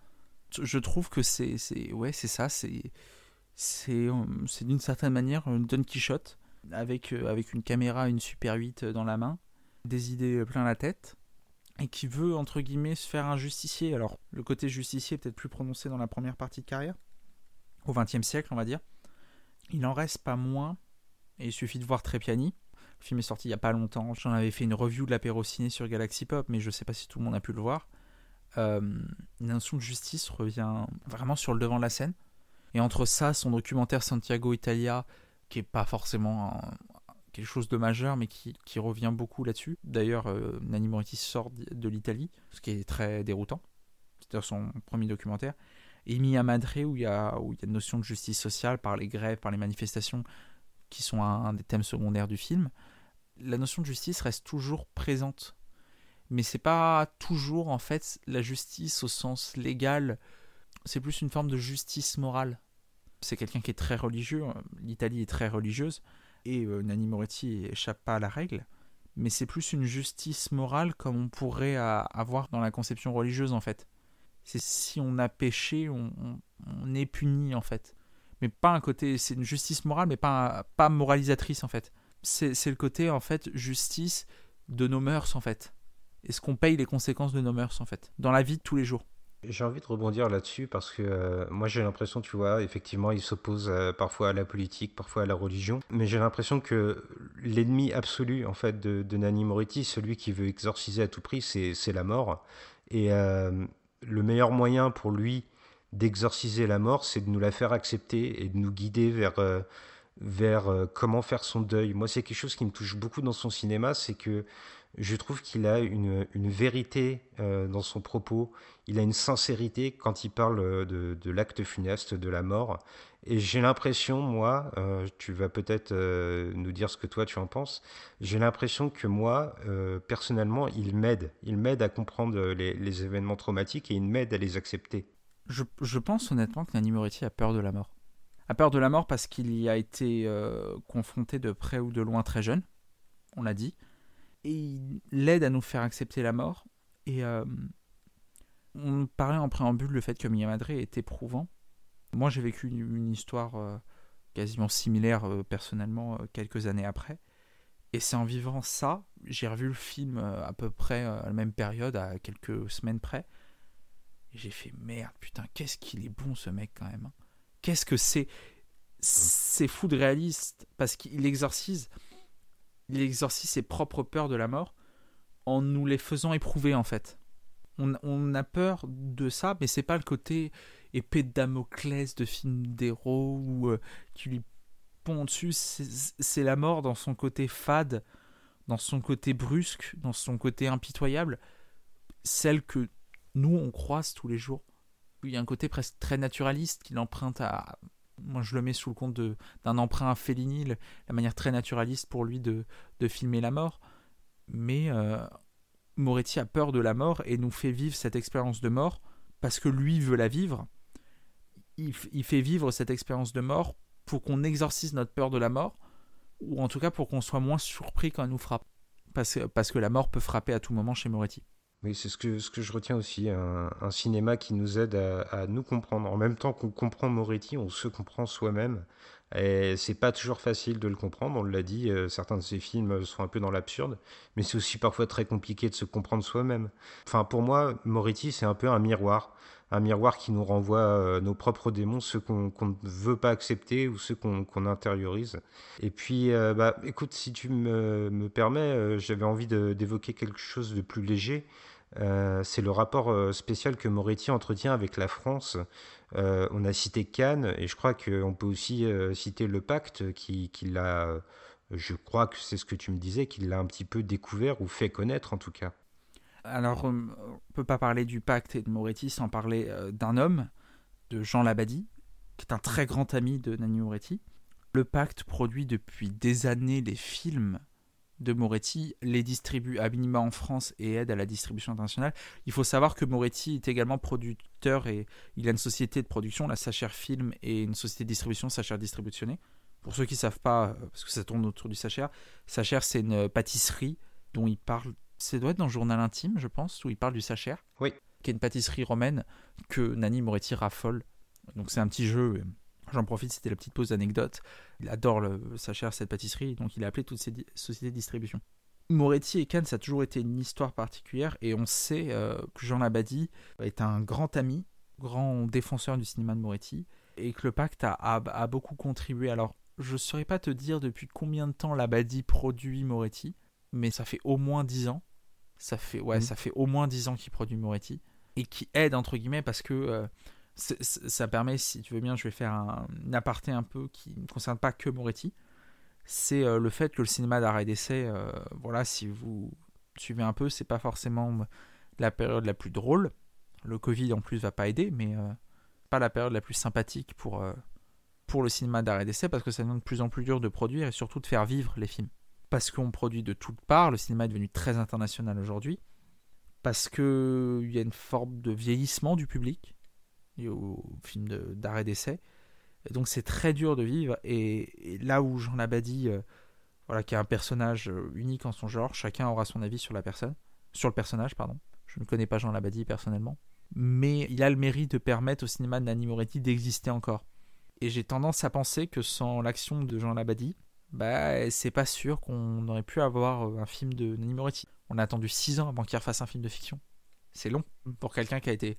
Je trouve que c'est, c'est ouais c'est ça, c'est c'est c'est d'une certaine manière Don Quichotte avec euh, avec une caméra, une Super huit dans la main, des idées plein la tête. Et qui veut, entre guillemets, se faire un justicier. Alors, le côté justicier est peut-être plus prononcé dans la première partie de carrière, au XXe siècle, on va dire. Il en reste pas moins, et il suffit de voir Trépiani. Le film est sorti il n'y a pas longtemps. J'en avais fait une review de l'apéro ciné sur Galaxy Pop, mais je ne sais pas si tout le monde a pu le voir. Euh, une notion de justice revient vraiment sur le devant de la scène. Et entre ça, son documentaire Santiago Italia, qui n'est pas forcément un, quelque chose de majeur, mais qui, qui revient beaucoup là-dessus. D'ailleurs, euh, Nanni Moretti sort de l'Italie, ce qui est très déroutant. C'était son premier documentaire. Et Mia Madre, où il y a, où il y a une notion de justice sociale par les grèves, par les manifestations, qui sont un, un des thèmes secondaires du film. La notion de justice reste toujours présente. Mais c'est pas toujours, en fait, la justice au sens légal. C'est plus une forme de justice morale. C'est quelqu'un qui est très religieux. L'Italie est très religieuse. Et euh, Nanni Moretti échappe pas à la règle, mais c'est plus une justice morale comme on pourrait à, avoir dans la conception religieuse en fait. C'est si on a péché, on, on, on est puni en fait. Mais pas un côté, c'est une justice morale, mais pas, pas moralisatrice en fait. C'est, c'est le côté en fait justice de nos mœurs en fait. Est-ce qu'on paye les conséquences de nos mœurs en fait, dans la vie de tous les jours? J'ai envie de rebondir là-dessus parce que euh, moi j'ai l'impression, tu vois, effectivement il s'oppose euh, parfois à la politique, parfois à la religion, mais j'ai l'impression que l'ennemi absolu en fait de, de Nanni Moretti, celui qui veut exorciser à tout prix, c'est, c'est la mort. Et euh, le meilleur moyen pour lui d'exorciser la mort, c'est de nous la faire accepter et de nous guider vers... Euh, vers euh, comment faire son deuil. Moi, c'est quelque chose qui me touche beaucoup dans son cinéma, c'est que je trouve qu'il a une, une vérité euh, dans son propos, il a une sincérité quand il parle de, de l'acte funeste, de la mort. Et j'ai l'impression, moi, euh, tu vas peut-être euh, nous dire ce que toi tu en penses, j'ai l'impression que moi, euh, personnellement, il m'aide. Il m'aide à comprendre les, les événements traumatiques et il m'aide à les accepter. Je, je pense honnêtement que Nanni Moretti a peur de la mort. A peur de la mort parce qu'il y a été euh, confronté de près ou de loin très jeune, on l'a dit, et il l'aide à nous faire accepter la mort. Et euh, on parlait en préambule le fait que Mia Madre est éprouvant. Moi, j'ai vécu une, une histoire euh, quasiment similaire euh, personnellement euh, quelques années après, et c'est en vivant ça, j'ai revu le film euh, à peu près euh, à la même période, à quelques semaines près, et j'ai fait merde, putain, qu'est-ce qu'il est bon ce mec quand même hein. Qu'est-ce que c'est c'est fou de réaliste, parce qu'il exorcise il exorcise ses propres peurs de la mort en nous les faisant éprouver, en fait. On, on a peur de ça, mais c'est pas le côté épée de Damoclès de film d'héros où euh, tu lui ponds dessus. C'est, c'est la mort dans son côté fade, dans son côté brusque, dans son côté impitoyable, celle que nous, on croise tous les jours. Il y a un côté presque très naturaliste qu'il emprunte à... Moi, je le mets sous le compte de, d'un emprunt à Fellini, la manière très naturaliste pour lui de, de filmer la mort. Mais euh, Moretti a peur de la mort et nous fait vivre cette expérience de mort parce que lui veut la vivre. Il, il fait vivre cette expérience de mort pour qu'on exorcise notre peur de la mort, ou en tout cas pour qu'on soit moins surpris quand elle nous frappe. Parce, parce que la mort peut frapper à tout moment chez Moretti. Oui, c'est ce que, ce que je retiens aussi, un, un cinéma qui nous aide à, à nous comprendre. En même temps qu'on comprend Moretti, on se comprend soi-même. Et c'est pas toujours facile de le comprendre, on l'a dit, euh, certains de ses films sont un peu dans l'absurde, mais c'est aussi parfois très compliqué de se comprendre soi-même. Enfin, pour moi, Moretti, c'est un peu un miroir. Un miroir qui nous renvoie euh, nos propres démons, ceux qu'on, qu'on ne veut pas accepter ou ceux qu'on, qu'on intériorise. Et puis, euh, bah, écoute, si tu me, me permets, euh, j'avais envie de, d'évoquer quelque chose de plus léger. Euh, c'est le rapport euh, spécial que Moretti entretient avec la France. Euh, on a cité Cannes et je crois qu'on peut aussi euh, citer Le Pacte qui, qui l'a, euh, je crois que c'est ce que tu me disais, qui l'a un petit peu découvert ou fait connaître en tout cas. Alors on ne peut pas parler du Pacte et de Moretti sans parler euh, d'un homme, de Jean Labadie, qui est un très grand ami de Nanni Moretti. Le Pacte produit depuis des années les films de Moretti, les distribue à minima en France et aide à la distribution internationale. Il faut savoir que Moretti est également producteur et il a une société de production, la Sacher Film, et une société de distribution, Sacher Distributionné. Pour ceux qui ne savent pas, parce que ça tourne autour du Sacher, Sacher c'est une pâtisserie dont il parle, ça doit être dans le Journal Intime, je pense, où il parle du Sacher, oui. Qui est une pâtisserie romaine que Nanni Moretti raffole. Donc c'est un petit jeu... J'en profite, c'était la petite pause anecdote. Il adore le Sacher, cette pâtisserie, donc il a appelé toutes ces di- sociétés de distribution. Moretti et Cannes, ça a toujours été une histoire particulière, et on sait euh, que Jean Labadie est un grand ami, grand défenseur du cinéma de Moretti, et que le Pacte a, a, a beaucoup contribué. Alors, je ne saurais pas te dire depuis combien de temps Labadie produit Moretti, mais ça fait au moins dix ans. Ça fait, ouais, mmh. ça fait au moins dix ans qu'il produit Moretti, et qui aide, entre guillemets, parce que... Euh, C'est, ça permet, si tu veux bien, je vais faire un, un aparté un peu qui ne concerne pas que Moretti. C'est euh, le fait que le cinéma d'art et d'essai, euh, voilà, si vous suivez un peu, c'est pas forcément la période la plus drôle. Le Covid en plus va pas aider, mais euh, pas la période la plus sympathique pour, euh, pour le cinéma d'art et d'essai, parce que ça devient de plus en plus dur de produire et surtout de faire vivre les films. Parce qu'on produit de toutes parts, le cinéma est devenu très international aujourd'hui, parce qu'il y a une forme de vieillissement du public. Au film de, d'art et d'essai, et donc c'est très dur de vivre. Et, et là où Jean Labadie, euh, voilà, qui est un personnage unique en son genre, chacun aura son avis sur la personne, sur le personnage, pardon. Je ne connais pas Jean Labadie personnellement, mais il a le mérite de permettre au cinéma de Nanni Moretti d'exister encore. Et j'ai tendance à penser que sans l'action de Jean Labadie, bah c'est pas sûr qu'on aurait pu avoir un film de Nanni Moretti. On a attendu six ans avant qu'il refasse un film de fiction. C'est long pour quelqu'un qui a été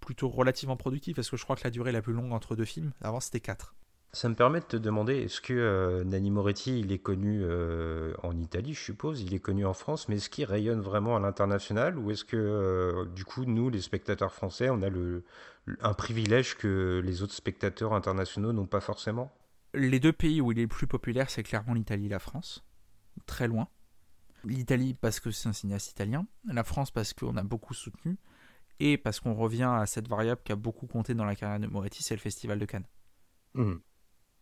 plutôt relativement productif, parce que je crois que la durée la plus longue entre deux films, avant c'était quatre. Ça me permet de te demander, est-ce que euh, Nanni Moretti, il est connu euh, en Italie, je suppose, il est connu en France, mais est-ce qu'il rayonne vraiment à l'international, ou est-ce que, euh, du coup, nous, les spectateurs français, on a le, un privilège que les autres spectateurs internationaux n'ont pas forcément ? Les deux pays où il est le plus populaire, c'est clairement l'Italie et la France, très loin. L'Italie, parce que c'est un cinéaste italien, la France, parce qu'on a beaucoup soutenu, et parce qu'on revient à cette variable qui a beaucoup compté dans la carrière de Moretti, c'est le Festival de Cannes. Mmh.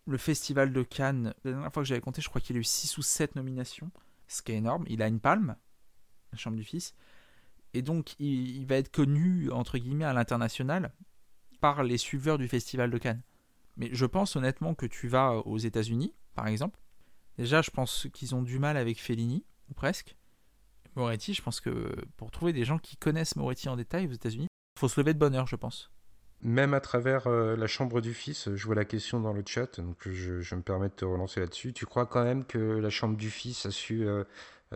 Le Festival de Cannes, la dernière fois que j'avais compté, je crois qu'il a eu six ou sept nominations, ce qui est énorme. Il a une palme, la Chambre du Fils, et donc il, il va être connu, entre guillemets, à l'international par les suiveurs du Festival de Cannes. Mais je pense honnêtement que tu vas aux États-Unis, par exemple. Déjà, je pense qu'ils ont du mal avec Fellini, ou presque. Moretti, je pense que pour trouver des gens qui connaissent Moretti en détail aux États-Unis, il faut se lever de bonne heure, je pense. Même à travers euh, la Chambre du Fils, je vois la question dans le chat, donc je, je me permets de te relancer là-dessus. Tu crois quand même que la Chambre du Fils a su euh,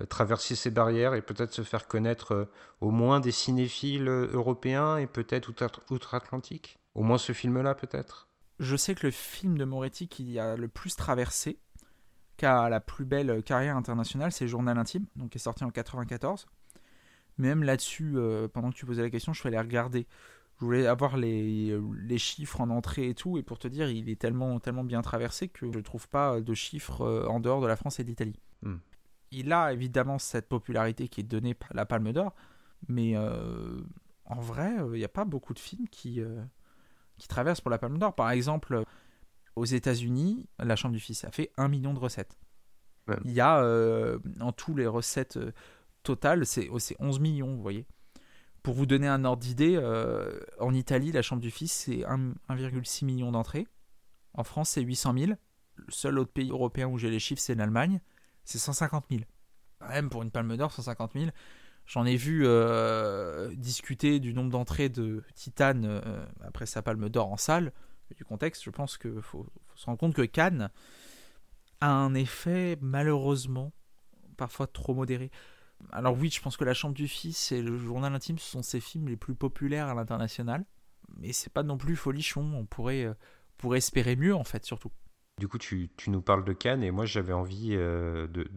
traverser ses barrières et peut-être se faire connaître euh, au moins des cinéphiles européens et peut-être outre-Atlantique ? Au moins ce film-là, peut-être ? Je sais que le film de Moretti qui a le plus traversé, qui a la plus belle carrière internationale, c'est Journal Intime, donc qui est sorti en quatre-vingt-quatorze. Même là-dessus, euh, pendant que tu posais la question, je suis allé regarder. Je voulais avoir les, les chiffres en entrée et tout, et pour te dire, il est tellement, tellement bien traversé que je ne trouve pas de chiffres en dehors de la France et d'Italie. Mmh. Il a évidemment cette popularité qui est donnée par la Palme d'Or, mais euh, en vrai, il euh, n'y a pas beaucoup de films qui, euh, qui traversent pour la Palme d'Or. Par exemple, aux États-Unis, La Chambre du Fils a fait un million de recettes. Ouais. Il y a, euh, en tout, les recettes euh, totales, c'est, c'est onze millions, vous voyez. Pour vous donner un ordre d'idée, euh, en Italie, La Chambre du Fils, c'est un virgule six million d'entrées. En France, c'est huit cent mille. Le seul autre pays européen où j'ai les chiffres, c'est l'Allemagne. C'est cent cinquante mille. Même pour une Palme d'Or, cent cinquante mille. J'en ai vu euh, discuter du nombre d'entrées de Titan euh, après sa Palme d'Or en salle. Du contexte, je pense qu'il faut, faut se rendre compte que Cannes a un effet, malheureusement, parfois trop modéré. Alors oui, je pense que La Chambre du Fils et Le Journal Intime, ce sont ces films les plus populaires à l'international. Mais c'est pas non plus folichon, on pourrait, euh, pourrait espérer mieux en fait, surtout. Du coup, tu, tu nous parles de Cannes et moi j'avais envie euh, de,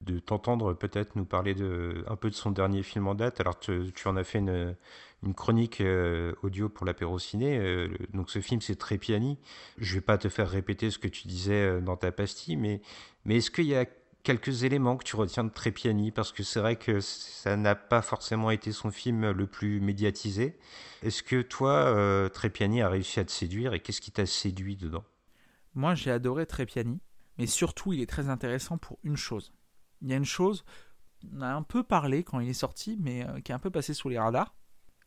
de t'entendre peut-être nous parler de, un peu de son dernier film en date. Alors te, tu en as fait une, une chronique euh, audio pour l'apéro ciné, euh, donc ce film c'est Trépiani. Je vais pas te faire répéter ce que tu disais dans ta pastille, mais, mais est-ce qu'il y a quelques éléments que tu retiens de Trépiani, parce que c'est vrai que ça n'a pas forcément été son film le plus médiatisé. Est-ce que toi, euh, Trépiani a réussi à te séduire et qu'est-ce qui t'a séduit dedans ? Moi, j'ai adoré Trépiani, mais surtout, il est très intéressant pour une chose. Il y a une chose, on a un peu parlé quand il est sorti, mais euh, qui est un peu passé sous les radars,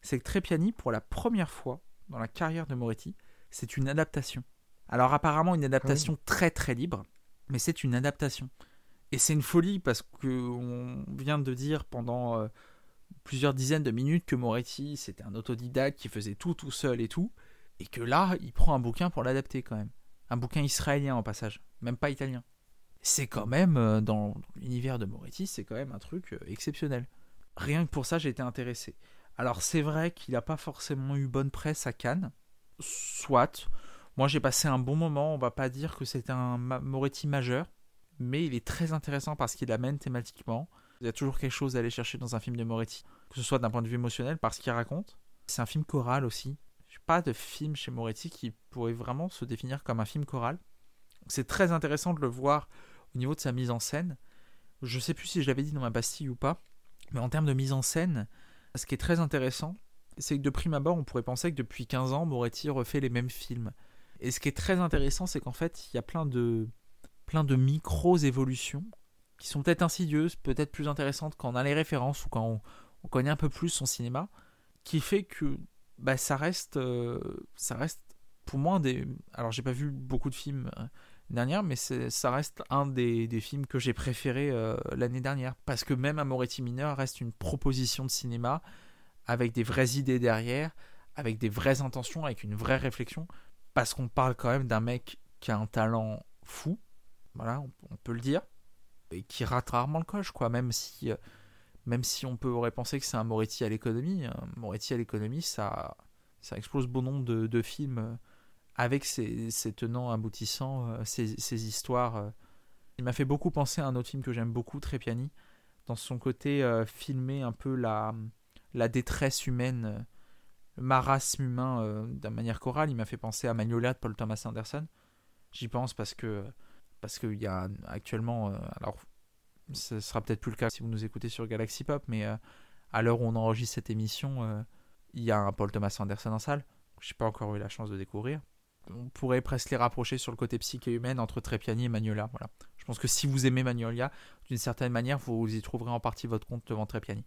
c'est que Trépiani, pour la première fois dans la carrière de Moretti, c'est une adaptation. Alors apparemment, une adaptation oui. très très libre, mais c'est une adaptation. Et c'est une folie parce qu'on vient de dire pendant euh, plusieurs dizaines de minutes que Moretti, c'était un autodidacte qui faisait tout tout seul et tout. Et que là, il prend un bouquin pour l'adapter quand même. Un bouquin israélien en passage, même pas italien. C'est quand même, euh, dans l'univers de Moretti, c'est quand même un truc euh, exceptionnel. Rien que pour ça, j'ai été intéressé. Alors c'est vrai qu'il n'a pas forcément eu bonne presse à Cannes. Soit. Moi, j'ai passé un bon moment. On ne va pas dire que c'était un ma- Moretti majeur. Mais il est très intéressant parce qu'il amène thématiquement. Il y a toujours quelque chose à aller chercher dans un film de Moretti, que ce soit d'un point de vue émotionnel, par ce qu'il raconte. C'est un film choral aussi. Je n'ai pas de film chez Moretti qui pourrait vraiment se définir comme un film choral. C'est très intéressant de le voir au niveau de sa mise en scène. Je ne sais plus si je l'avais dit dans ma pastille ou pas, mais en termes de mise en scène, ce qui est très intéressant, c'est que de prime abord, on pourrait penser que depuis quinze ans, Moretti refait les mêmes films. Et ce qui est très intéressant, c'est qu'en fait, il y a plein de... plein de micro-évolutions qui sont peut-être insidieuses, peut-être plus intéressantes quand on a les références ou quand on, on connaît un peu plus son cinéma, qui fait que bah, ça, reste, euh, ça reste pour moi un des... Alors j'ai pas vu beaucoup de films euh, dernière, mais c'est, ça reste un des, des films que j'ai préféré euh, l'année dernière, parce que même un Moretti mineur reste une proposition de cinéma avec des vraies idées derrière, avec des vraies intentions, avec une vraie réflexion, parce qu'on parle quand même d'un mec qui a un talent fou, voilà, on peut le dire, et qui rate rarement le coche, quoi. Même si, euh, même si on peut, aurait pensé que c'est un Moretti à l'économie, hein. Moretti à l'économie, ça, ça explose bon nombre de, de films avec ses, ses tenants aboutissants, ses, ses histoires. Il m'a fait beaucoup penser à un autre film que j'aime beaucoup, Trépiani, dans son côté euh, filmer un peu la, la détresse humaine, le marasme humain euh, d'une manière chorale. Il m'a fait penser à Magnolia de Paul Thomas Anderson. J'y pense parce que... parce qu'il y a actuellement, euh, alors ce sera peut-être plus le cas si vous nous écoutez sur Galaxy Pop, mais euh, à l'heure où on enregistre cette émission, euh, il y a un Paul Thomas Anderson en salle, que je n'ai pas encore eu la chance de découvrir. On pourrait presque les rapprocher sur le côté psyché humaine entre Trépiani et Magnolia. Voilà. Je pense que si vous aimez Magnolia, d'une certaine manière, vous y trouverez en partie votre compte devant Trépiani.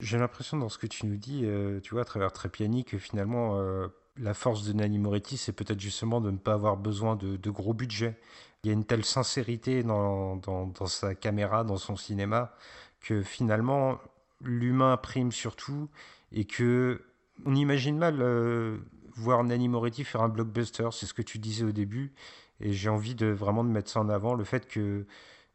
J'ai l'impression dans ce que tu nous dis, euh, tu vois, à travers Trépiani, que finalement... Euh... la force de Nanni Moretti, c'est peut-être justement de ne pas avoir besoin de, de gros budgets. Il y a une telle sincérité dans, dans, dans sa caméra, dans son cinéma, que finalement, l'humain prime surtout et que on imagine mal euh, voir Nanni Moretti faire un blockbuster. C'est ce que tu disais au début. Et j'ai envie de vraiment de mettre ça en avant, le fait que,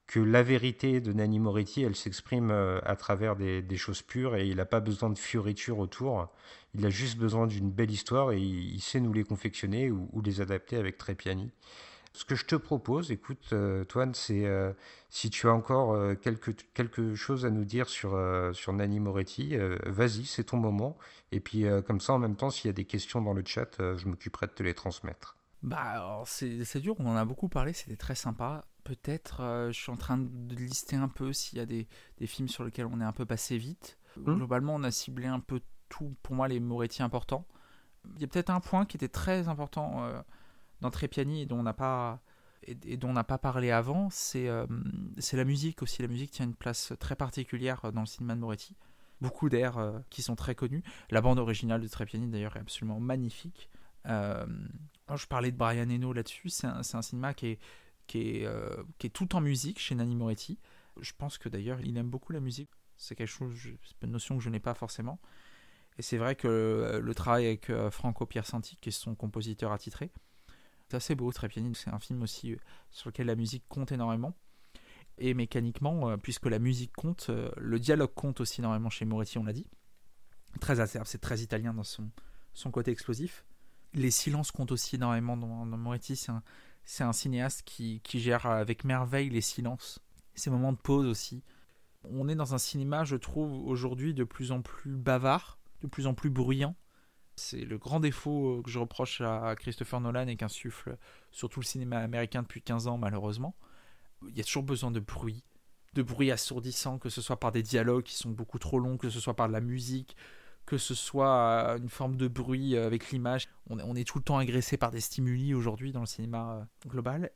que la vérité de Nanni Moretti, elle s'exprime à travers des, des choses pures et il n'a pas besoin de fioritures autour. Il a juste besoin d'une belle histoire et il sait nous les confectionner ou, ou les adapter avec Trépiani. Ce que je te propose, écoute, euh, Toine, c'est euh, si tu as encore euh, quelque, quelque chose à nous dire sur, euh, sur Nanni Moretti, euh, vas-y, c'est ton moment. Et puis, euh, comme ça, en même temps, s'il y a des questions dans le chat, euh, je m'occuperai de te les transmettre. Bah, alors, c'est, c'est dur, on en a beaucoup parlé, c'était très sympa. Peut-être, euh, je suis en train de lister un peu s'il y a des, des films sur lesquels on est un peu passé vite. Mmh. Globalement, on a ciblé un peu tout, pour moi, les Moretti importants. Il y a peut-être un point qui était très important euh, dans Trépiani et dont on n'a pas, et, et dont on n'a pas parlé avant, c'est, euh, c'est la musique aussi. La musique tient une place très particulière dans le cinéma de Moretti. Beaucoup d'airs euh, qui sont très connus. La bande originale de Trépiani, d'ailleurs, est absolument magnifique. Euh, je parlais de Brian Eno là-dessus. C'est un, c'est un cinéma qui est, qui, est, euh, qui est tout en musique chez Nanni Moretti. Je pense que d'ailleurs, il aime beaucoup la musique. C'est quelque chose, c'est une notion que je n'ai pas forcément. Et c'est vrai que le travail avec Franco Piersanti, qui est son compositeur attitré, c'est assez beau. Trépiani, c'est un film aussi sur lequel la musique compte énormément. Et mécaniquement, puisque la musique compte, le dialogue compte aussi énormément chez Moretti, on l'a dit. Très acerbe, c'est très italien dans son, son côté explosif. Les silences comptent aussi énormément dans, dans Moretti. C'est un, c'est un cinéaste qui, qui gère avec merveille les silences, ces moments de pause aussi. On est dans un cinéma, je trouve, aujourd'hui de plus en plus bavard, de plus en plus bruyant. C'est le grand défaut que je reproche à Christopher Nolan et qu'insuffle surtout le cinéma américain depuis quinze ans, malheureusement. Il y a toujours besoin de bruit, de bruit assourdissant, que ce soit par des dialogues qui sont beaucoup trop longs, que ce soit par de la musique, que ce soit une forme de bruit avec l'image. On est tout le temps agressé par des stimuli aujourd'hui dans le cinéma global.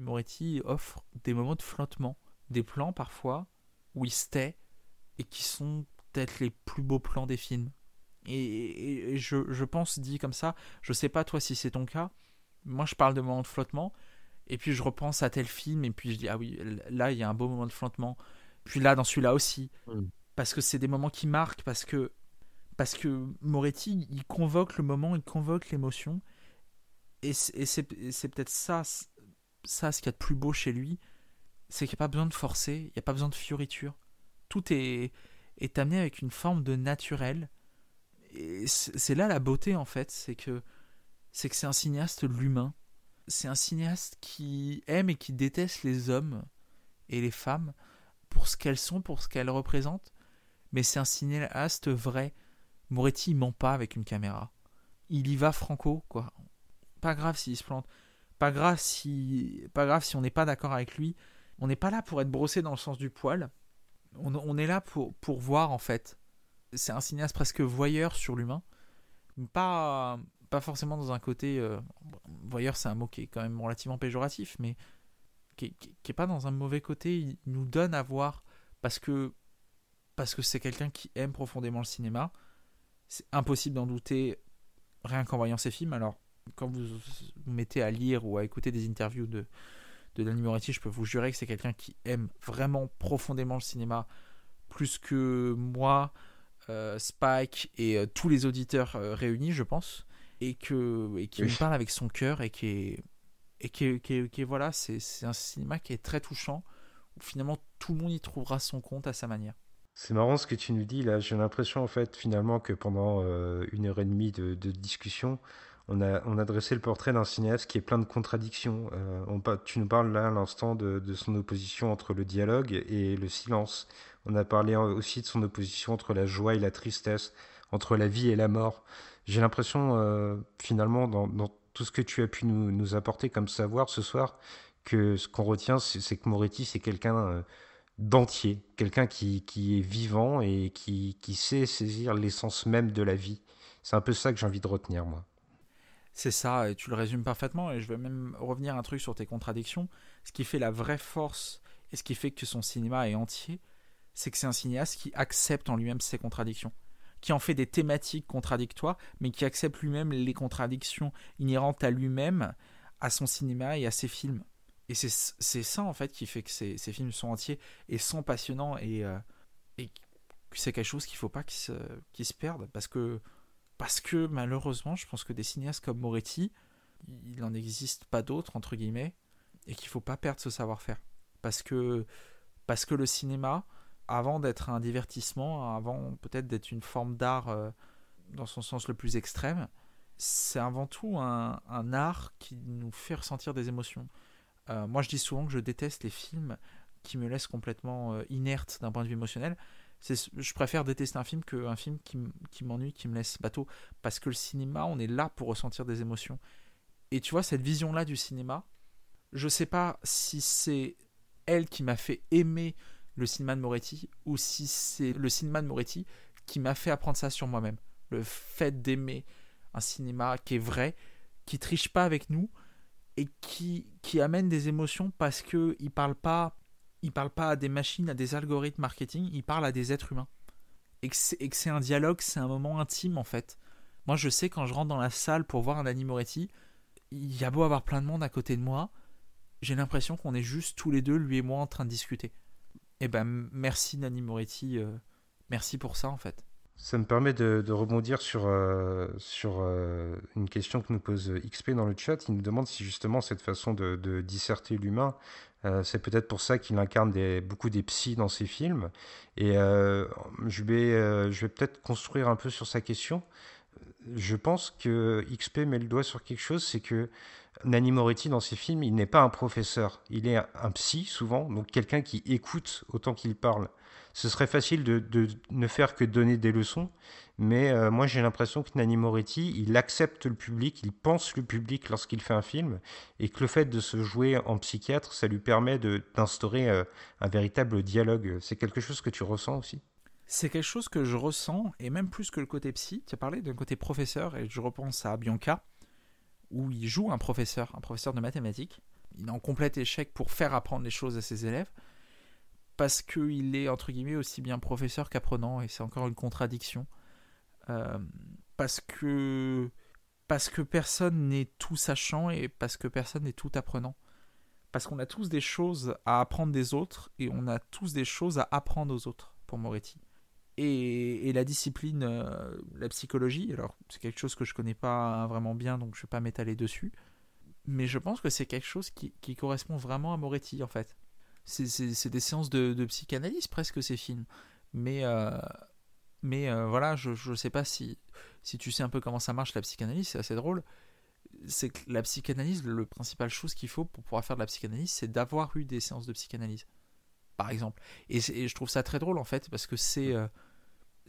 Moretti offre des moments de flottement, des plans parfois où il se tait et qui sont peut-être les plus beaux plans des films. Et, et, et je, je pense, dit comme ça, je sais pas toi si c'est ton cas, moi je parle de moments de flottement, et puis je repense à tel film, et puis je dis, ah oui, là il y a un beau moment de flottement, puis là dans celui-là aussi, mmh. parce que c'est des moments qui marquent, parce que, parce que Moretti, il convoque le moment, il convoque l'émotion, et c'est, et c'est, et c'est peut-être ça, ça ce qu'il y a de plus beau chez lui, c'est qu'il n'y a pas besoin de forcer, il n'y a pas besoin de fioriture, tout est, est amené avec une forme de naturel. Et c'est là la beauté en fait, c'est que, c'est que c'est un cinéaste de l'humain, c'est un cinéaste qui aime et qui déteste les hommes et les femmes pour ce qu'elles sont, pour ce qu'elles représentent, mais c'est un cinéaste vrai. Moretti il ment pas avec une caméra, il y va franco quoi. Pas grave s'il se plante, pas grave si, pas grave si on n'est pas d'accord avec lui, on n'est pas là pour être brossé dans le sens du poil, on, on est là pour, pour voir en fait. C'est un cinéaste presque voyeur sur l'humain, pas, pas forcément dans un côté... Euh, voyeur, c'est un mot qui est quand même relativement péjoratif, mais qui n'est pas dans un mauvais côté. Il nous donne à voir parce que, parce que c'est quelqu'un qui aime profondément le cinéma. C'est impossible d'en douter rien qu'en voyant ses films. Alors, quand vous vous mettez à lire ou à écouter des interviews de, de Nanni Moretti, je peux vous jurer que c'est quelqu'un qui aime vraiment profondément le cinéma, plus que moi... Euh, Spike et euh, tous les auditeurs euh, réunis, je pense, et que et qui oui. parle avec son cœur et qui est et qui, qui, qui voilà, c'est c'est un cinéma qui est très touchant où finalement tout le monde y trouvera son compte à sa manière. C'est marrant ce que tu nous dis là. J'ai l'impression en fait finalement que pendant euh, une heure et demie de, de discussion, on a on a dressé le portrait d'un cinéaste qui est plein de contradictions. Euh, on tu nous parles là à l'instant de, de son opposition entre le dialogue et le silence. On a parlé aussi de son opposition entre la joie et la tristesse, entre la vie et la mort. J'ai l'impression, euh, finalement, dans, dans tout ce que tu as pu nous, nous apporter comme savoir ce soir, que ce qu'on retient, c'est, c'est que Moretti, c'est quelqu'un euh, d'entier, quelqu'un qui, qui est vivant et qui, qui sait saisir l'essence même de la vie. C'est un peu ça que j'ai envie de retenir, moi. C'est ça, et tu le résumes parfaitement, et je vais même revenir un truc sur tes contradictions. Ce qui fait la vraie force, et ce qui fait que son cinéma est entier, c'est que c'est un cinéaste qui accepte en lui-même ses contradictions, qui en fait des thématiques contradictoires, mais qui accepte lui-même les contradictions inhérentes à lui-même, à son cinéma et à ses films. Et c'est, c'est ça, en fait, qui fait que ces, ces films sont entiers et sont passionnants, et, euh, et c'est quelque chose qu'il ne faut pas qu'ils se, qu'ils se perdent, parce que, parce que, malheureusement, je pense que des cinéastes comme Moretti, il n'en existe pas d'autres, entre guillemets, et qu'il ne faut pas perdre ce savoir-faire. Parce que, parce que le cinéma... avant d'être un divertissement, avant peut-être d'être une forme d'art euh, dans son sens le plus extrême, c'est avant tout un, un art qui nous fait ressentir des émotions. Euh, moi, je dis souvent que je déteste les films qui me laissent complètement euh, inerte d'un point de vue émotionnel. C'est, je préfère détester un film qu'un film qui, qui m'ennuie, qui me laisse bateau. Parce que le cinéma, on est là pour ressentir des émotions. Et tu vois, cette vision-là du cinéma, je sais pas si c'est elle qui m'a fait aimer le cinéma de Moretti ou si c'est le cinéma de Moretti qui m'a fait apprendre ça sur moi-même. Le fait d'aimer un cinéma qui est vrai, qui triche pas avec nous et qui, qui amène des émotions parce qu'il parle pas, il parle pas à des machines, à des algorithmes marketing, il parle à des êtres humains. Et que c'est, et que c'est un dialogue, c'est un moment intime en fait. Moi je sais quand je rentre dans la salle pour voir un Nanni Moretti, il y a beau avoir plein de monde à côté de moi, j'ai l'impression qu'on est juste tous les deux, lui et moi, en train de discuter. Eh ben, merci Nanni Moretti, euh, merci pour ça en fait. Ça me permet de, de rebondir sur, euh, sur euh, une question que nous pose X P dans le chat. Il nous demande si justement cette façon de, de disserter l'humain, euh, c'est peut-être pour ça qu'il incarne des, beaucoup des psys dans ses films. Et euh, je, vais, euh, je vais peut-être construire un peu sur sa question. Je pense que X P met le doigt sur quelque chose, c'est que Nanni Moretti, dans ses films, il n'est pas un professeur. Il est un psy, souvent, donc quelqu'un qui écoute autant qu'il parle. Ce serait facile de, de ne faire que donner des leçons, mais euh, moi j'ai l'impression que Nanni Moretti, il accepte le public, il pense le public lorsqu'il fait un film, et que le fait de se jouer en psychiatre, ça lui permet de, d'instaurer euh, un véritable dialogue. C'est quelque chose que tu ressens aussi ? C'est quelque chose que je ressens, et même plus que le côté psy. Tu as parlé d'un côté professeur, et je repense à Bianca, où il joue un professeur, un professeur de mathématiques. Il est en complet échec pour faire apprendre les choses à ses élèves, parce qu'il est, entre guillemets, aussi bien professeur qu'apprenant, et c'est encore une contradiction. Euh, parce que, parce que personne n'est tout sachant, et parce que personne n'est tout apprenant. Parce qu'on a tous des choses à apprendre des autres, et on a tous des choses à apprendre aux autres, pour Moretti. Et, et la discipline, euh, la psychologie, alors c'est quelque chose que je connais pas vraiment bien, donc je vais pas m'étaler dessus, mais je pense que c'est quelque chose qui, qui correspond vraiment à Moretti en fait. C'est, c'est, c'est des séances de, de psychanalyse presque ces films, mais, euh, mais euh, voilà, je, je sais pas si, si tu sais un peu comment ça marche la psychanalyse, c'est assez drôle. C'est que la psychanalyse, le, le principal chose qu'il faut pour pouvoir faire de la psychanalyse, c'est d'avoir eu des séances de psychanalyse, par exemple. Et, et je trouve ça très drôle en fait, parce que c'est... Euh,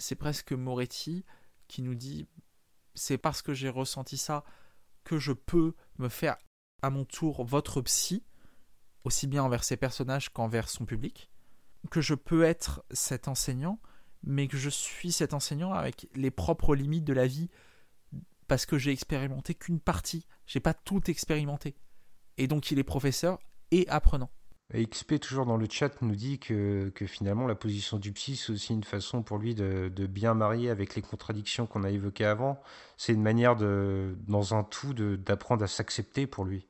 c'est presque Moretti qui nous dit « C'est parce que j'ai ressenti ça que je peux me faire à mon tour votre psy, aussi bien envers ses personnages qu'envers son public, que je peux être cet enseignant, mais que je suis cet enseignant avec les propres limites de la vie, parce que j'ai expérimenté qu'une partie, j'ai pas tout expérimenté. » Et donc il est professeur et apprenant. X P, toujours dans le chat, nous dit que, que finalement la position du psy, c'est aussi une façon pour lui de, de bien marier avec les contradictions qu'on a évoquées avant. C'est une manière, de, dans un tout, de, d'apprendre à s'accepter pour lui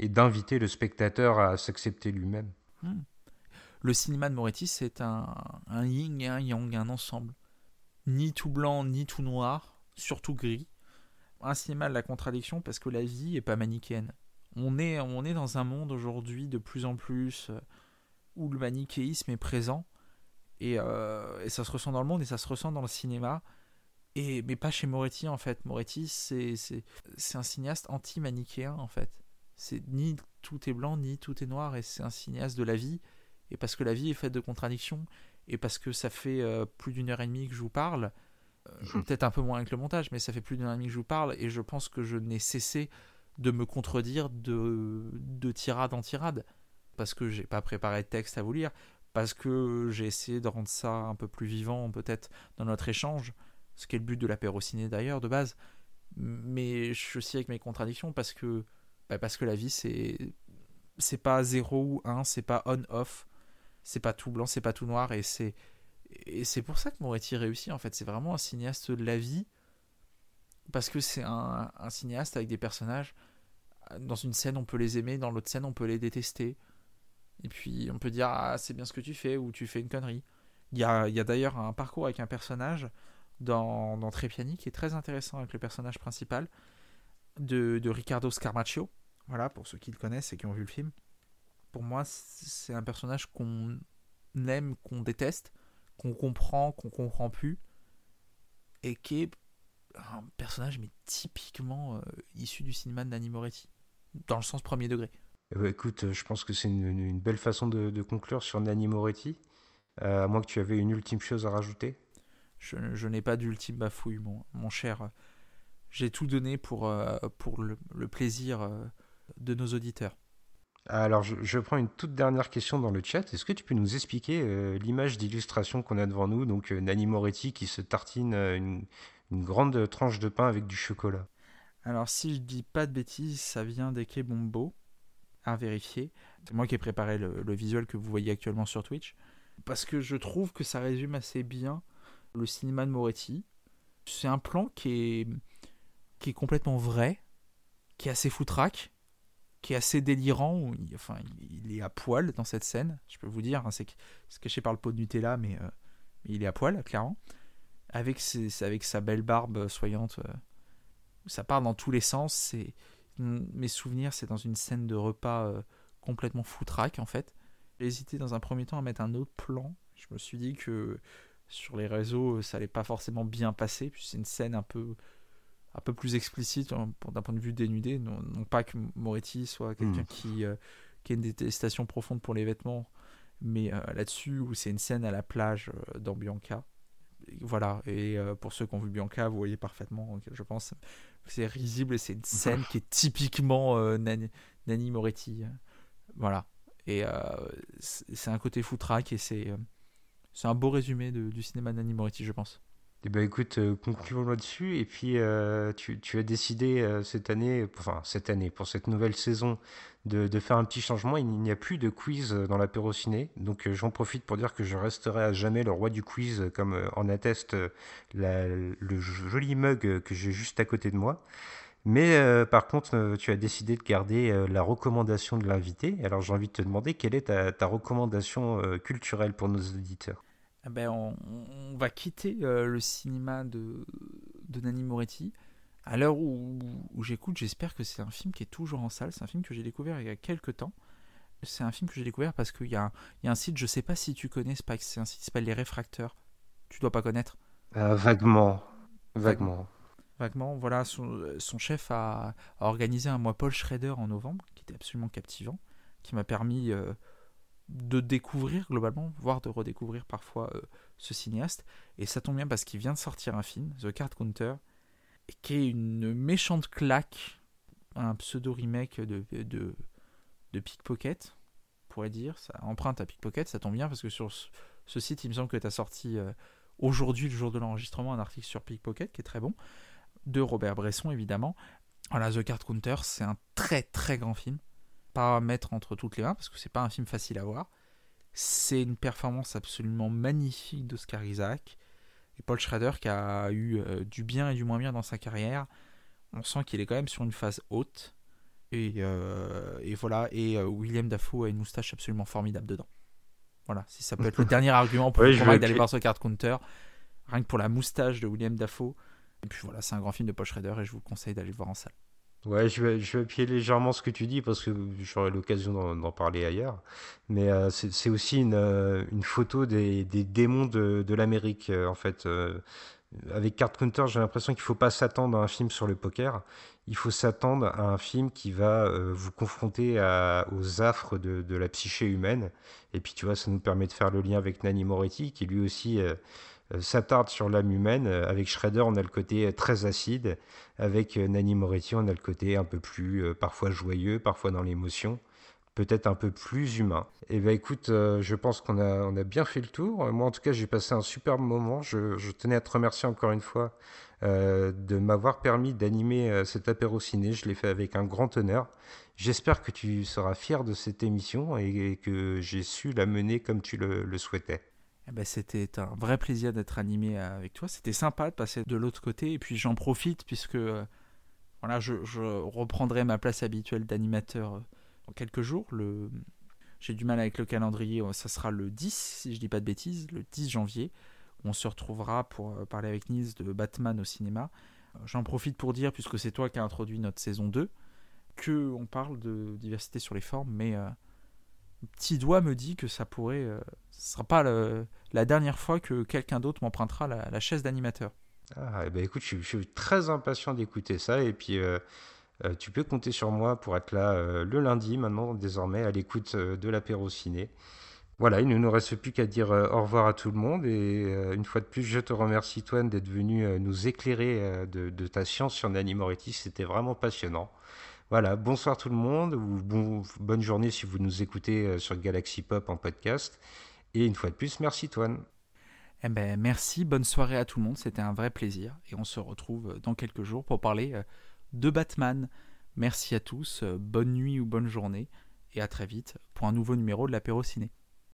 et d'inviter le spectateur à s'accepter lui-même. Mmh. Le cinéma de Moretti, c'est un, un yin et un yang, un ensemble. Ni tout blanc, ni tout noir, surtout gris. Un cinéma de la contradiction parce que la vie n'est pas manichéenne. On est, on est dans un monde aujourd'hui de plus en plus où le manichéisme est présent et, euh, et ça se ressent dans le monde et ça se ressent dans le cinéma, et, mais pas chez Moretti en fait. Moretti c'est, c'est, c'est un cinéaste anti-manichéen en fait. C'est ni tout est blanc ni tout est noir, et c'est un cinéaste de la vie, et parce que la vie est faite de contradictions, et parce que ça fait euh, plus d'une heure et demie que je vous parle, euh, peut-être un peu moins avec le montage, mais ça fait plus d'une heure et demie que je vous parle et je pense que je n'ai cessé de me contredire de, de tirade en tirade, parce que j'ai pas préparé de texte à vous lire, parce que j'ai essayé de rendre ça un peu plus vivant peut-être dans notre échange, ce qui est le but de l'apéro ciné d'ailleurs de base, mais je suis aussi avec mes contradictions parce que, bah parce que la vie c'est, c'est pas zéro ou un, c'est pas on-off, c'est pas tout blanc, c'est pas tout noir, et c'est, et c'est pour ça que Moretti réussit en fait. C'est vraiment un cinéaste de la vie, parce que c'est un, un cinéaste avec des personnages. Dans une scène on peut les aimer, dans l'autre scène on peut les détester, et puis on peut dire ah c'est bien ce que tu fais ou tu fais une connerie. Il y a, il y a d'ailleurs un parcours avec un personnage dans, dans Trépiani qui est très intéressant, avec le personnage principal de, de Riccardo Scamarcio, voilà, pour ceux qui le connaissent et qui ont vu le film. Pour moi c'est un personnage qu'on aime, qu'on déteste, qu'on comprend, qu'on comprend plus, et qui est un personnage mais typiquement euh, issu du cinéma de Nanni Moretti, dans le sens premier degré. Eh bien, écoute, je pense que c'est une, une belle façon de, de conclure sur Nanni Moretti, euh, à moins que tu avais une ultime chose à rajouter. Je, je n'ai pas d'ultime bafouille, mon, mon cher. J'ai tout donné pour, euh, pour le, le plaisir euh, de nos auditeurs. Alors, je, je prends une toute dernière question dans le chat. Est-ce que tu peux nous expliquer euh, l'image d'illustration qu'on a devant nous, donc euh, Nanni Moretti qui se tartine euh, une, une grande tranche de pain avec du chocolat? Alors, si je dis pas de bêtises, ça vient des Kebombo, à vérifier. C'est moi qui ai préparé le, le visuel que vous voyez actuellement sur Twitch, parce que je trouve que ça résume assez bien le cinéma de Moretti. C'est un plan qui est, qui est complètement vrai, qui est assez foutraque, qui est assez délirant, où il, enfin, il est à poil dans cette scène, je peux vous dire, hein, c'est, c'est caché par le pot de Nutella, mais euh, il est à poil, clairement, avec, ses, avec sa belle barbe soyante, euh, ça part dans tous les sens, c'est, mes souvenirs, c'est dans une scène de repas euh, complètement foutraque, en fait. J'ai hésité dans un premier temps à mettre un autre plan, je me suis dit que sur les réseaux, ça allait pas forcément bien passer, puis c'est une scène un peu... un peu plus explicite d'un point de vue dénudé, non, non pas que Moretti soit quelqu'un mmh. qui, euh, qui a une détestation profonde pour les vêtements, mais euh, là-dessus où c'est une scène à la plage euh, dans Bianca, voilà, et euh, pour ceux qui ont vu Bianca, vous voyez parfaitement, je pense c'est risible et c'est une scène qui est typiquement euh, Nanni, Nanni Moretti, voilà, et euh, c'est un côté foutraque et c'est, euh, c'est un beau résumé de, du cinéma de Nanni Moretti, je pense. Eh ben écoute, euh, concluons là-dessus. Et puis, euh, tu, tu as décidé euh, cette année, enfin cette année, pour cette nouvelle saison, de, de faire un petit changement. Il n'y a plus de quiz dans l'apéro ciné. Donc, euh, j'en profite pour dire que je resterai à jamais le roi du quiz, comme euh, en atteste la, le joli mug que j'ai juste à côté de moi. Mais euh, par contre, euh, tu as décidé de garder euh, la recommandation de l'invité. Alors, j'ai envie de te demander quelle est ta, ta recommandation euh, culturelle pour nos auditeurs? Ben on, on va quitter euh, le cinéma de, de Nanni Moretti. À l'heure où, où j'écoute, j'espère que c'est un film qui est toujours en salle. C'est un film que j'ai découvert il y a quelques temps. C'est un film que j'ai découvert parce qu'il y, y a un site, je ne sais pas si tu connais, c'est, pas, c'est un site qui s'appelle Les Réfracteurs. Tu ne dois pas connaître. euh, Vaguement. Vaguement. Vaguement, voilà. Son, son chef a, a organisé un mois Paul Schrader en novembre, qui était absolument captivant, qui m'a permis... Euh, de découvrir globalement, voire de redécouvrir parfois euh, ce cinéaste, et ça tombe bien parce qu'il vient de sortir un film, The Card Counter, qui est une méchante claque, un pseudo remake de, de, de Pickpocket, on pourrait dire, ça emprunte à Pickpocket. Ça tombe bien parce que sur ce, ce site, il me semble que tu as sorti euh, aujourd'hui, le jour de l'enregistrement, un article sur Pickpocket qui est très bon, de Robert Bresson évidemment. Voilà, The Card Counter, c'est un très très grand film, à mettre entre toutes les mains parce que c'est pas un film facile à voir. C'est une performance absolument magnifique d'Oscar Isaac et Paul Schrader qui a eu euh, du bien et du moins bien dans sa carrière. On sent qu'il est quand même sur une phase haute et, euh, et voilà. Et euh, William Dafoe a une moustache absolument formidable dedans. Voilà, si ça peut être le dernier argument pour oui, le convaincre d'aller voir ce Card Counter, rien que pour la moustache de William Dafoe. Et puis voilà, c'est un grand film de Paul Schrader et je vous conseille d'aller le voir en salle. Ouais, je vais, je vais appuyer légèrement ce que tu dis parce que j'aurai l'occasion d'en, d'en parler ailleurs. Mais euh, c'est, c'est aussi une, euh, une photo des, des démons de, de l'Amérique, euh, en fait. Euh, avec Card Counter, j'ai l'impression qu'il ne faut pas s'attendre à un film sur le poker. Il faut s'attendre à un film qui va euh, vous confronter à, aux affres de, de la psyché humaine. Et puis, tu vois, ça nous permet de faire le lien avec Nanni Moretti, qui lui aussi... Euh, s'attarde sur l'âme humaine. Avec Schrader, on a le côté très acide. Avec Nanni Moretti, on a le côté un peu plus parfois joyeux, parfois dans l'émotion, peut-être un peu plus humain. Et ben écoute, je pense qu'on a, on a bien fait le tour. Moi, en tout cas, j'ai passé un superbe moment. Je, je tenais à te remercier encore une fois euh, de m'avoir permis d'animer cet apéro ciné. Je l'ai fait avec un grand honneur. J'espère que tu seras fier de cette émission et, et que j'ai su la mener comme tu le, le souhaitais. Eh ben, c'était un vrai plaisir d'être animé avec toi. C'était sympa de passer de l'autre côté. Et puis j'en profite puisque euh, voilà, je, je reprendrai ma place habituelle d'animateur euh, dans quelques jours. Le... J'ai du mal avec le calendrier. Ça sera le dix, si je ne dis pas de bêtises, le dix janvier. On se retrouvera pour euh, parler avec Nils de Batman au cinéma. Euh, j'en profite pour dire, puisque c'est toi qui as introduit notre saison deux, qu'on parle de diversité sur les formes, mais... Euh, petit doigt me dit que ça pourrait, euh, ce sera pas le, la dernière fois que quelqu'un d'autre m'empruntera la, la chaise d'animateur. Ah, eh ben écoute, je, suis- je suis très impatient d'écouter ça. Et puis, euh, euh, tu peux compter sur moi pour être là euh, le lundi, maintenant, désormais, à l'écoute euh, de l'apéro ciné. Voilà, il ne nous reste plus qu'à dire euh, au revoir à tout le monde. Et euh, une fois de plus, je te remercie, Toine, d'être venu euh, nous éclairer euh, de, de ta science sur Nanni Moretti. C'était vraiment passionnant. Voilà, bonsoir tout le monde, ou bon- bonne journée si vous nous écoutez euh, sur Galaxy Pop en podcast. Et une fois de plus, merci, Toine. Eh ben, merci, bonne soirée à tout le monde, c'était un vrai plaisir et on se retrouve dans quelques jours pour parler euh, de Batman. Merci à tous, euh, bonne nuit ou bonne journée et à très vite pour un nouveau numéro de l'apéro ciné.